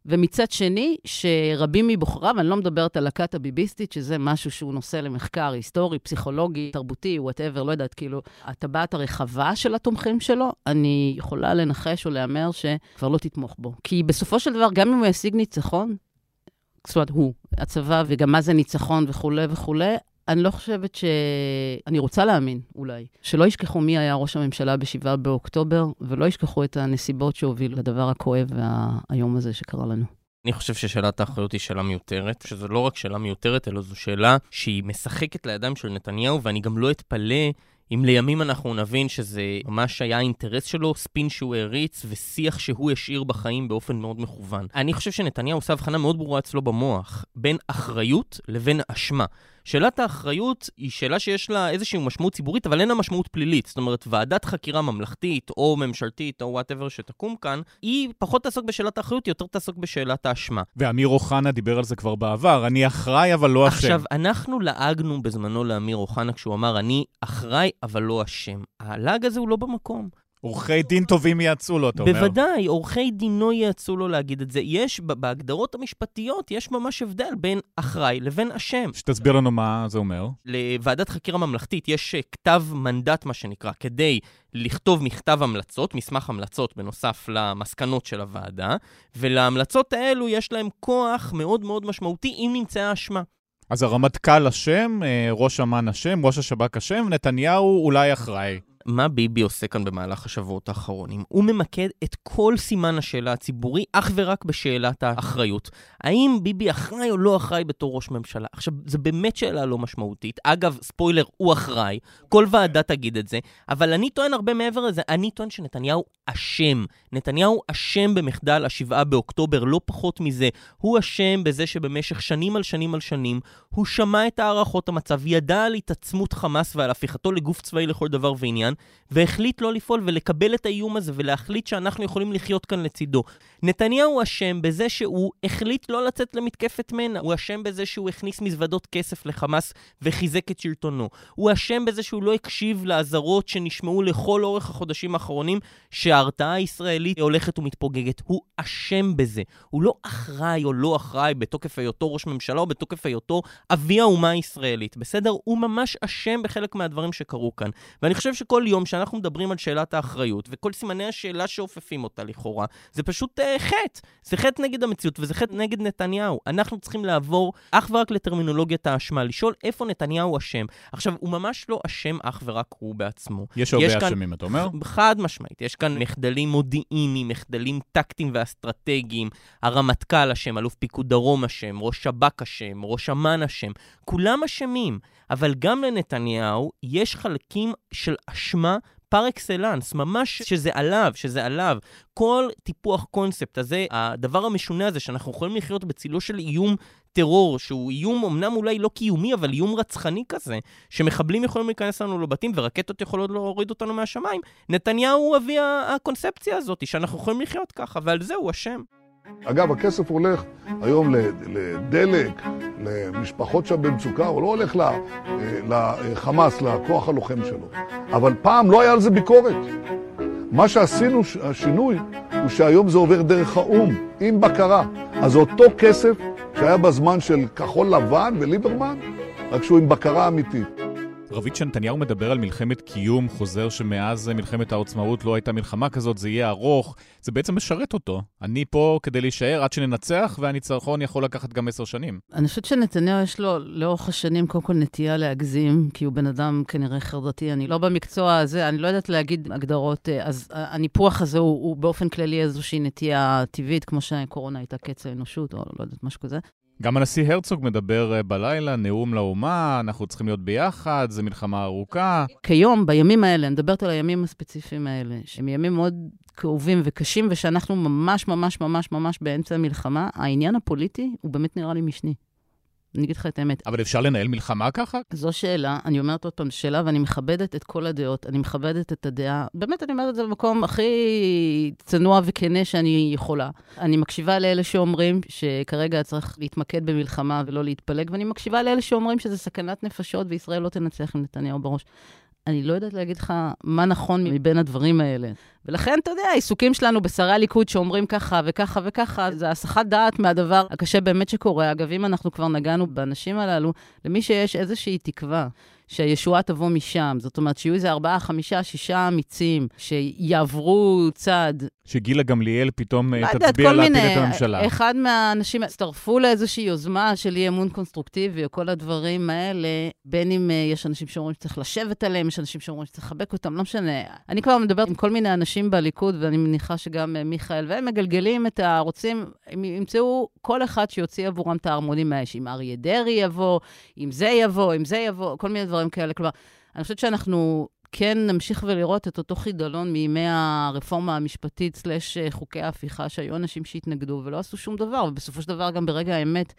ומצד שני, שרבים מבוחריו, אני לא מדברת על הכת הביביסטית, שזה משהו שהוא נושא למחקר היסטורי, פסיכולוגי, תרבותי, whatever, לא יודעת, כאילו, הטבעת הרחבה של התומכים שלו, אני יכולה לנחש או לאמר שכבר לא תתמוך בו. כי בסופו של דבר, גם אם הוא ישיג ניצחון, זאת אומרת, הוא, הצבא, וגם מה זה ניצחון וכו' וכו', אני לא חושבת ש... אני רוצה להאמין, אולי, שלא ישכחו מי היה ראש הממשלה בשבעה באוקטובר, ולא ישכחו את הנסיבות שהובילו לדבר הכואב והיום הזה שקרה לנו. אני חושב ששאלת האחריות היא שאלה מיותרת, שזו לא רק שאלה מיותרת, אלא זו שאלה שהיא משחקת לידיים של נתניהו, ואני גם לא אתפלא אם לימים אנחנו נבין שזה ממש היה האינטרס שלו, ספין שהוא העריץ ושיח שהוא השאיר בחיים באופן מאוד מכוון. אני חושב שנתניהו עושה הבחנה מאוד ברורה אצלו במוח, בין אחריות לבין אשמה. שאלת האחריות היא שאלה שיש לה איזושהי משמעות ציבורית, אבל אין לה משמעות פלילית. זאת אומרת, ועדת חקירה ממלכתית או ממשלתית או whatever שתקום כאן, היא פחות תעסוק בשאלת האחריות, יותר תעסוק בשאלת האשמה. ואמיר אוחנה דיבר על זה כבר בעבר, אני אחראי אבל לא אשם. עכשיו, אנחנו לעגנו בזמנו לאמיר אוחנה כשהוא אמר, אני אחראי אבל לא אשם. הלעג הזה הוא לא במקום. עורכי דין טובים יעצו לו, אתה אומר. בוודאי, עורכי דינו יעצו לו להגיד את זה. יש, בהגדרות המשפטיות, יש ממש הבדל בין אחראי לבין אשם. שתסביר לנו מה זה אומר. לוועדת חקירה ממלכתית יש כתב מנדט, מה שנקרא, כדי לכתוב מכתב המלצות, מסמך המלצות בנוסף למסקנות של הוועדה, ולהמלצות האלו יש להם כוח מאוד מאוד משמעותי אם נמצאה אשמה. אז הרמטכ"ל אשם, ראש אמ"ן אשם, ראש השב"כ אשם, נתניהו אולי אחראי. מה ביבי עושה כאן במהלך השבועות האחרונים? הוא ממקד את כל סימן השאלה הציבורי, אך ורק בשאלת האחריות. האם ביבי אחראי או לא אחראי בתור ראש ממשלה? עכשיו, זו באמת שאלה לא משמעותית. אגב, ספוילר, הוא אחראי. כל ועדה תגיד את זה. אבל אני טוען הרבה מעבר לזה. אני טוען שנתניהו אשם. נתניהו אשם במחדל השבעה באוקטובר, לא פחות מזה. הוא אשם בזה שבמשך שנים על שנים על שנים, הוא שמע את הערכות המצב, ידע על התעצמות חמאס ועל הפיכתו לגוף צבאי לכל דבר ועניין. והחליט לא לפעול ולקבל את האיום הזה ולהחליט שאנחנו יכולים לחיות כאן לצידו. נתניהו אשם בזה שהוא החליט לא לצאת למתקפת מנע, הוא אשם בזה שהוא הכניס מזוודות כסף לחמאס וחיזק את שלטונו, הוא אשם בזה שהוא לא הקשיב לעזרות שנשמעו לכל אורך החודשים האחרונים שההרתעה הישראלית הולכת ומתפוגגת. הוא אשם בזה, הוא לא אחראי או לא אחראי בתוקף היותו ראש ממשלה או בתוקף היותו אבי האומה הישראלית, בסדר? הוא ממש אשם בחלק מהדברים שקרו כאן, ואני חושב שכל כל יום שאנחנו מדברים על שאלת האחריות, וכל סימני השאלה שאופפים אותה לכאורה, זה פשוט uh, חטא. זה חטא נגד המציאות, וזה חטא נגד נתניהו. אנחנו צריכים לעבור אך ורק לטרמינולוגיית האשמה, לשאול איפה נתניהו אשם. עכשיו, הוא ממש לא אשם אך ורק הוא בעצמו. יש הרבה אשמים, אתה אומר? חד משמעית. יש כאן מחדלים מודיעיניים, מחדלים טקטיים ואסטרטגיים. הרמטכ"ל אשם, אלוף פיקוד דרום אשם, ראש שב"כ אשם, ראש אמ"ן אשם. כולם אשמים. אבל גם לנתניהו יש חלקים של אשמה פר אקסלנס, ממש שזה עליו, שזה עליו. כל טיפוח קונספט הזה, הדבר המשונה הזה שאנחנו יכולים לחיות בצילו של איום טרור, שהוא איום אמנם אולי לא קיומי, אבל איום רצחני כזה, שמחבלים יכולים להיכנס לנו לבתים ורקטות יכולות להוריד אותנו מהשמיים. נתניהו הוא אבי הקונספציה הזאת, שאנחנו יכולים לחיות ככה, ועל זה הוא אשם. אגב, הכסף הולך היום לדלק, למשפחות שם במצוקה, הוא לא הולך לחמאס, לכוח הלוחם שלו. אבל פעם לא היה על זה ביקורת. מה שעשינו, השינוי, הוא שהיום זה עובר דרך האום, עם בקרה. אז אותו כסף שהיה בזמן של כחול לבן וליברמן, רק שהוא עם בקרה אמיתית. רבית, שנתניהו מדבר על מלחמת קיום, חוזר שמאז מלחמת העצמאות לא הייתה מלחמה כזאת, זה יהיה ארוך, זה בעצם משרת אותו. אני פה כדי להישאר עד שננצח, והניצחון יכול לקחת גם עשר שנים. אני חושבת שנתניהו יש לו לאורך השנים קודם כל נטייה להגזים, כי הוא בן אדם כנראה חרדתי, אני לא במקצוע הזה, אני לא יודעת להגיד הגדרות, אז הניפוח הזה הוא, הוא באופן כללי איזושהי נטייה טבעית, כמו שהקורונה הייתה קץ האנושות, או לא יודעת משהו כזה. גם הנשיא הרצוג מדבר בלילה, נאום לאומה, אנחנו צריכים להיות ביחד, זו מלחמה ארוכה. כיום, בימים האלה, אני מדברת על הימים הספציפיים האלה, שהם ימים מאוד כאובים וקשים, ושאנחנו ממש ממש ממש ממש באמצע המלחמה, העניין הפוליטי הוא באמת נראה לי משני. אני אגיד לך את האמת. אבל אפשר לנהל מלחמה ככה? זו שאלה, אני אומרת עוד פעם שאלה, ואני מכבדת את כל הדעות, אני מכבדת את הדעה, באמת אני אומרת את זה במקום הכי צנוע וכנה שאני יכולה. אני מקשיבה לאלה שאומרים שכרגע צריך להתמקד במלחמה ולא להתפלג, ואני מקשיבה לאלה שאומרים שזה סכנת נפשות וישראל לא תנצח עם נתניהו בראש. אני לא יודעת להגיד לך מה נכון מבין הדברים האלה. ולכן, אתה יודע, העיסוקים שלנו בשרי הליכוד שאומרים ככה וככה וככה, זה הסחת דעת מהדבר הקשה באמת שקורה. אגב, אם אנחנו כבר נגענו באנשים הללו, למי שיש איזושהי תקווה שהישועה תבוא משם, זאת אומרת שיהיו איזה ארבעה, חמישה, שישה אמיצים שיעברו צד. שגילה גמליאל פתאום תצביע להפיל את הממשלה. אחד מהאנשים הצטרפו לאיזושהי יוזמה של אי אמון קונסטרוקטיבי, או כל הדברים האלה, בין אם יש אנשים שאומרים שצריך לשבת עליהם, יש אנשים שאומרים שצריך לחבק אותם, לא משנה. אני כבר מדברת עם כל מיני אנשים בליכוד, ואני מניחה שגם מיכאל, והם מגלגלים את הרוצים, הם ימצאו כל אחד שיוציא עבורם את ההרמונים האש, אם אריה דרעי יבוא, אם זה יבוא, אם זה יבוא, כל מיני דברים כאלה. כלומר, אני חושבת שאנחנו כן נמשיך ולראות את אותו חידלון מימי הרפורמה המשפטית סלש חוקי ההפיכה, שהיו אנשים שהתנגדו ולא עשו שום דבר, ובסופו של דבר גם ברגע האמת,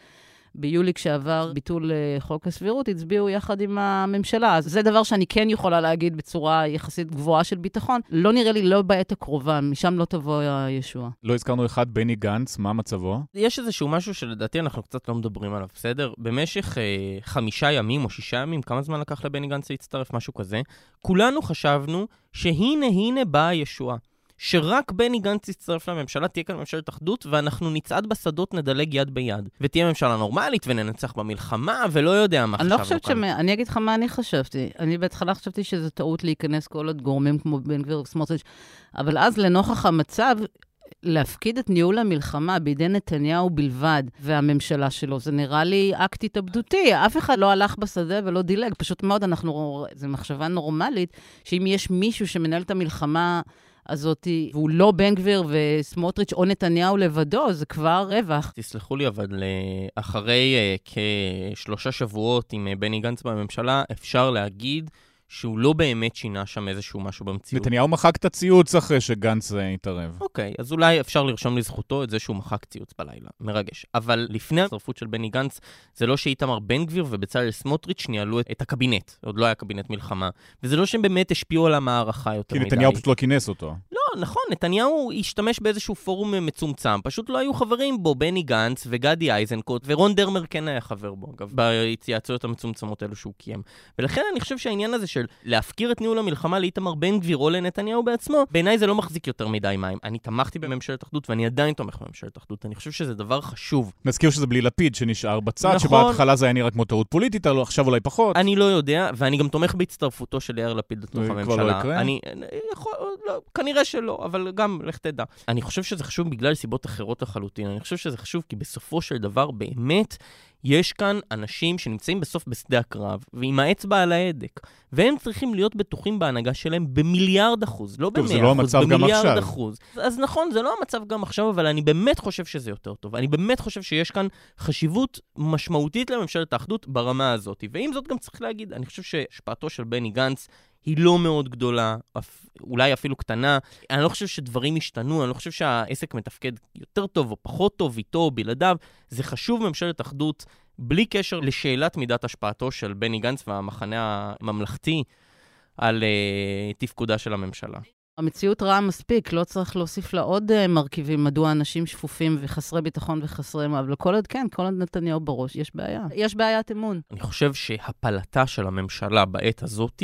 ביולי כשעבר ביטול חוק הסבירות, הצביעו יחד עם הממשלה. אז זה דבר שאני כן יכולה להגיד בצורה יחסית גבוהה של ביטחון. לא נראה לי, לא בעת הקרובה, משם לא תבוא הישועה. לא הזכרנו אחד, בני גנץ, מה מצבו? יש איזשהו משהו שלדעתי אנחנו קצת לא מדברים עליו, בסדר? במשך אה, חמישה ימים או שישה ימים, כמה זמן לקח לבני גנץ להצטרף, משהו כזה, כולנו חשבנו שהנה הנה באה הישועה. שרק בני גנץ יצטרף לממשלה, תהיה כאן ממשלת אחדות, ואנחנו נצעד בשדות, נדלג יד ביד. ותהיה ממשלה נורמלית, וננצח במלחמה, ולא יודע מה חשבנו כאן. אני לא חושבת שמה, אני אגיד לך מה אני חשבתי. אני בהתחלה חשבתי שזו טעות להיכנס כל הגורמים, כמו בן גביר וסמוטריץ', אבל אז לנוכח המצב, להפקיד את ניהול המלחמה בידי נתניהו בלבד, והממשלה שלו, זה נראה לי אקט התאבדותי. אף אחד לא הלך בשדה ולא דילג. פשוט מאוד, אנחנו, זה מחשבה נורמלית, שאם יש מישהו שמנהל את המלחמה הזאת, והוא לא בן גביר וסמוטריץ' או נתניהו לבדו, זה כבר רווח. תסלחו לי, אבל אחרי כשלושה שבועות עם בני גנץ בממשלה, אפשר להגיד שהוא לא באמת שינה שם איזשהו משהו במציאות. נתניהו מחק את הציוץ אחרי שגנץ התערב. אוקיי, אז אולי אפשר לרשום לזכותו את זה שהוא מחק ציוץ בלילה. מרגש. אבל לפני הצטרפות של בני גנץ, זה לא שאיתמר בן גביר ובצלאל סמוטריץ' ניהלו את הקבינט. עוד לא היה קבינט מלחמה. וזה לא שהם באמת השפיעו על המערכה יותר מדי. כי נתניהו פשוט לא כינס אותו. לא, נכון, נתניהו השתמש באיזשהו פורום מצומצם. פשוט לא היו חברים בו, בני גנץ וגדי איזנקוט, ורון דרמר כן היה חבר בו, אגב, בהתייעצויות המצומצמות האלו שהוא קיים. ולכן אני חושב שהעניין הזה של להפקיר את ניהול המלחמה לאיתמר בן גביר או לנתניהו בעצמו, בעיניי זה לא מחזיק יותר מדי מים. אני תמכתי בממשלת אחדות, ואני עדיין תומך בממשלת אחדות. אני חושב שזה דבר חשוב. נזכיר שזה בלי לפיד שנשאר בצד, נכון, שבהתחלה זה היה נראה כמו טעות פוליטית, עכשיו אולי פחות. אני לא יודע, ואני גם תומך בהצטרפותו של יאיר לפיד לתוך הממשלה. אני יכול, לא, כנראה שלא, אבל גם לך תדע. אני חושב שזה חשוב בגלל סיבות אחרות לחלוטין. אני חושב שזה חשוב כי בסופו של דבר באמת יש כאן אנשים שנמצאים בסוף בשדה הקרב, ועם האצבע על ההדק, והם צריכים להיות בטוחים בהנהגה שלהם במיליארד אחוז, לא במאה אחוז, במיליארד אחוז. אז נכון, זה לא המצב גם עכשיו, אבל אני באמת חושב שזה יותר טוב. אני באמת חושב שיש כאן חשיבות משמעותית לממשלת האחדות ברמה הזאת. ועם זאת גם צריך להגיד, אני חושב שהשפעתו של בני גנץ היא לא מאוד גדולה, אולי אפילו קטנה. אני לא חושב שדברים השתנו, אני לא חושב שהעסק מתפקד יותר טוב או פחות טוב, איתו או בלעדיו. זה חשוב ממשלת אחדות, בלי קשר לשאלת מידת השפעתו של בני גנץ והמחנה הממלכתי על uh, תפקודה של הממשלה. המציאות רעה מספיק, לא צריך להוסיף לה עוד uh, מרכיבים, מדוע אנשים שפופים וחסרי ביטחון וחסרי מואב, לכל עד כן, כל עד נתניהו בראש, יש בעיה. יש בעיית אמון. אני חושב שהפלטה של הממשלה בעת הזאת,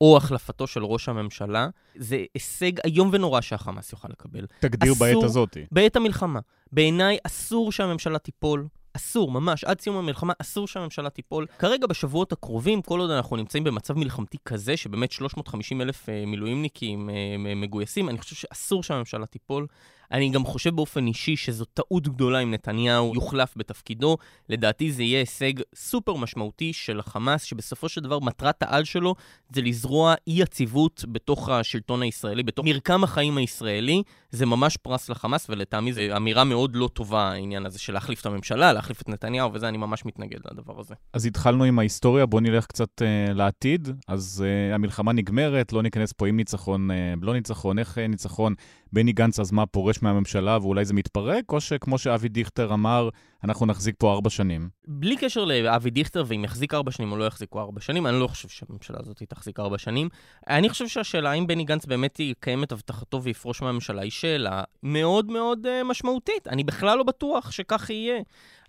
או החלפתו של ראש הממשלה, זה הישג היום ונורא שהחמאס יוכל לקבל. תגדיר אסור, בעת הזאת. בעת המלחמה. בעיניי אסור שהממשלה תיפול, אסור, ממש, עד סיום המלחמה, אסור שהממשלה תיפול. כרגע בשבועות הקרובים, כל עוד אנחנו נמצאים במצב מלחמתי כזה, שבאמת שלוש מאות וחמישים אלף מילואימניקים מגויסים, אני חושב שאסור שהממשלה תיפול. אני גם חושב באופן אישי שזו טעות גדולה אם נתניהו יוחלף בתפקידו. לדעתי זה יהיה הישג סופר משמעותי של החמאס, שבסופו של דבר מטרת העל שלו זה לזרוע אי-יציבות בתוך השלטון הישראלי, בתוך מרקם החיים הישראלי. זה ממש פרס לחמאס, ולטעמי זו אמירה מאוד לא טובה, העניין הזה של להחליף את הממשלה, להחליף את נתניהו, וזה אני ממש מתנגד לדבר הזה. אז התחלנו עם ההיסטוריה, בואו נלך קצת uh, לעתיד. אז uh, המלחמה נגמרת, לא ניכנס פה עם ניצחון, uh, לא ניצחון, איך uh, ניצחון בני גנץ אז מה פורש מהממשלה ואולי זה מתפרק, או שכמו שאבי דיכטר אמר, אנחנו נחזיק פה ארבע שנים? בלי קשר לאבי דיכטר, ואם יחזיק ארבע שנים או לא יחזיקו ארבע שנים, אני לא חושב שהממשלה הזאת תחזיק ארבע שנים. אני חושב שהשאלה אם בני גנץ באמת יקיים את הבטחתו ויפרוש מהממשלה היא שאלה מאוד מאוד משמעותית. אני בכלל לא בטוח שכך יהיה.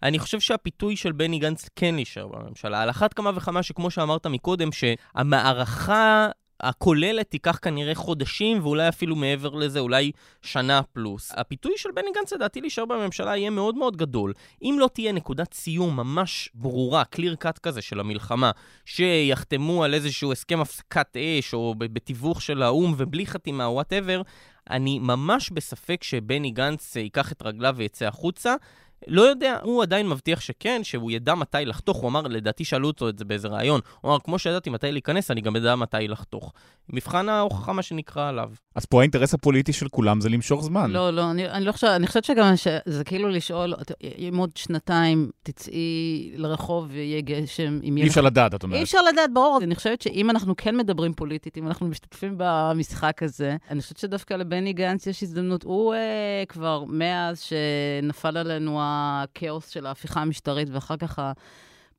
אני חושב שהפיתוי של בני גנץ כן להישאר בממשלה. על אחת כמה וכמה שכמו שאמרת מקודם, שהמערכה הכוללת תיקח כנראה חודשים, ואולי אפילו מעבר לזה, אולי שנה פלוס. הפיתוי של בני גנץ, לדעתי, להישאר בממשלה יהיה מאוד מאוד גדול. אם לא תהיה נקודת סיום ממש ברורה, clear cut כזה של המלחמה, שיחתמו על איזשהו הסכם הפסקת אש, או בתיווך של האום ובלי חתימה, או whatever, אני ממש בספק שבני גנץ ייקח את רגליו ויצא החוצה. לא יודע, הוא עדיין מבטיח שכן, שהוא ידע מתי לחתוך, הוא אמר, לדעתי שאלו אותו את זה באיזה רעיון, הוא אמר, כמו שידעתי מתי להיכנס, אני גם יודע מתי לחתוך. מבחן ההוכחה מה שנקרא עליו. אז פה האינטרס הפוליטי של כולם זה למשוך זמן. לא, לא, אני, אני לא חושב, אני חושבת שגם זה כאילו לשאול, אם עוד שנתיים תצאי לרחוב ויהיה גשם. אי אפשר לדעת, את אומרת. אי אפשר לדעת, ברור. אני חושבת שאם אנחנו כן מדברים פוליטית, אם אנחנו משתתפים במשחק הזה, אני חושבת שדווקא לבני גנץ יש הזדמנות, הוא כבר מאז שנפל עלינו הכאוס של ההפיכה המשטרית ואחר כך ה...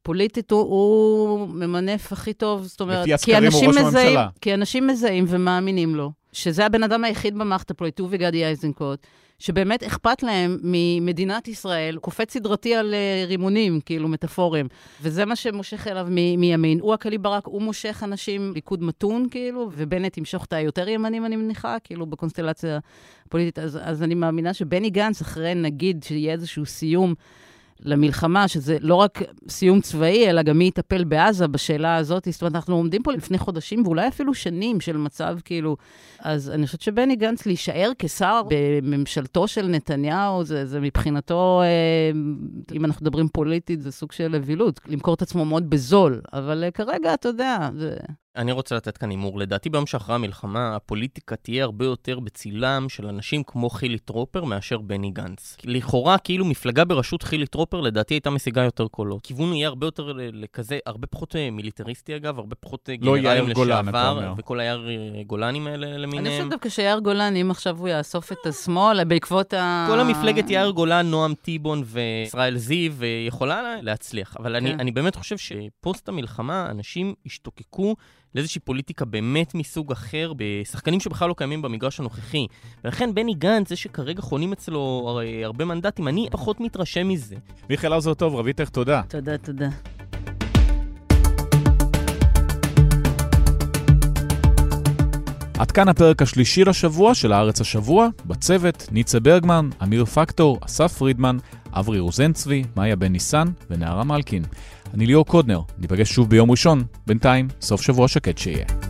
פוליטית הוא, הוא ממנף הכי טוב, זאת אומרת, כי אנשים, מזהים, כי אנשים מזהים ומאמינים לו, שזה הבן אדם היחיד במערכת הפוליטית, הוא וגדי איזנקוט, שבאמת אכפת להם ממדינת ישראל, קופץ סדרתי על רימונים, כאילו מטאפורים, וזה מה שמושך אליו מ- מימין. הוא הקלי ברק, הוא מושך אנשים, ליכוד מתון, כאילו, ובנט ימשוך את היותר ימנים, אני מניחה, כאילו, בקונסטלציה הפוליטית. אז, אז אני מאמינה שבני גנץ, אחרי נגיד שיהיה איזשהו סיום, למלחמה, שזה לא רק סיום צבאי, אלא גם מי יטפל בעזה בשאלה הזאת. זאת אומרת, אנחנו עומדים פה לפני חודשים, ואולי אפילו שנים של מצב כאילו, אז אני חושבת שבני גנץ להישאר כשר בממשלתו של נתניהו, זה, זה מבחינתו, אם אנחנו מדברים פוליטית, זה סוג של לבילות, למכור את עצמו מאוד בזול, אבל כרגע, אתה יודע, זה... אני רוצה לתת כאן אימור. לדעתי ביום שאחרי המלחמה, הפוליטיקה תהיה הרבה יותר בצילם של אנשים כמו חילי טרופר מאשר בני גנץ. לכאורה, כאילו מפלגה בראשות חילי טרופר, לדעתי הייתה משיגה יותר קולות. כיוון יהיה הרבה יותר לכזה, הרבה פחות מיליטריסטי אגב, הרבה פחות גנרלים לשעבר, וכל היער גולנים האלה למיניהם. אני חושב דווקא שיער גולנים עכשיו הוא יאסוף את השמאל, בעקבות ה... כל המפלגת יער גולן, נועם תיבון וישראל זיו, יכולה להצליח. אבל אני, אני באמת חושב שפוסט המלחמה, אנשים השתוקקו לאיזושהי פוליטיקה באמת מסוג אחר, בשחקנים שבכלל לא קיימים במגרש הנוכחי. ולכן בני גנץ, זה שכרגע חונים אצלו הרבה מנדטים, אני פחות מתרשם מזה. מיכאל האוזר טוב, רוית הכט, תודה. תודה, תודה. עד כאן הפרק השלישי לשבוע של הארץ השבוע, בצוות ניצה ברגמן, אמיר פקטור, אסף רידמן, אברי רוזנצווי, מאיה בן ניסן ונערה מלקין. אני ליאור קודנר, ניפגש שוב ביום ראשון, בינתיים סוף שבוע שקט שיהיה.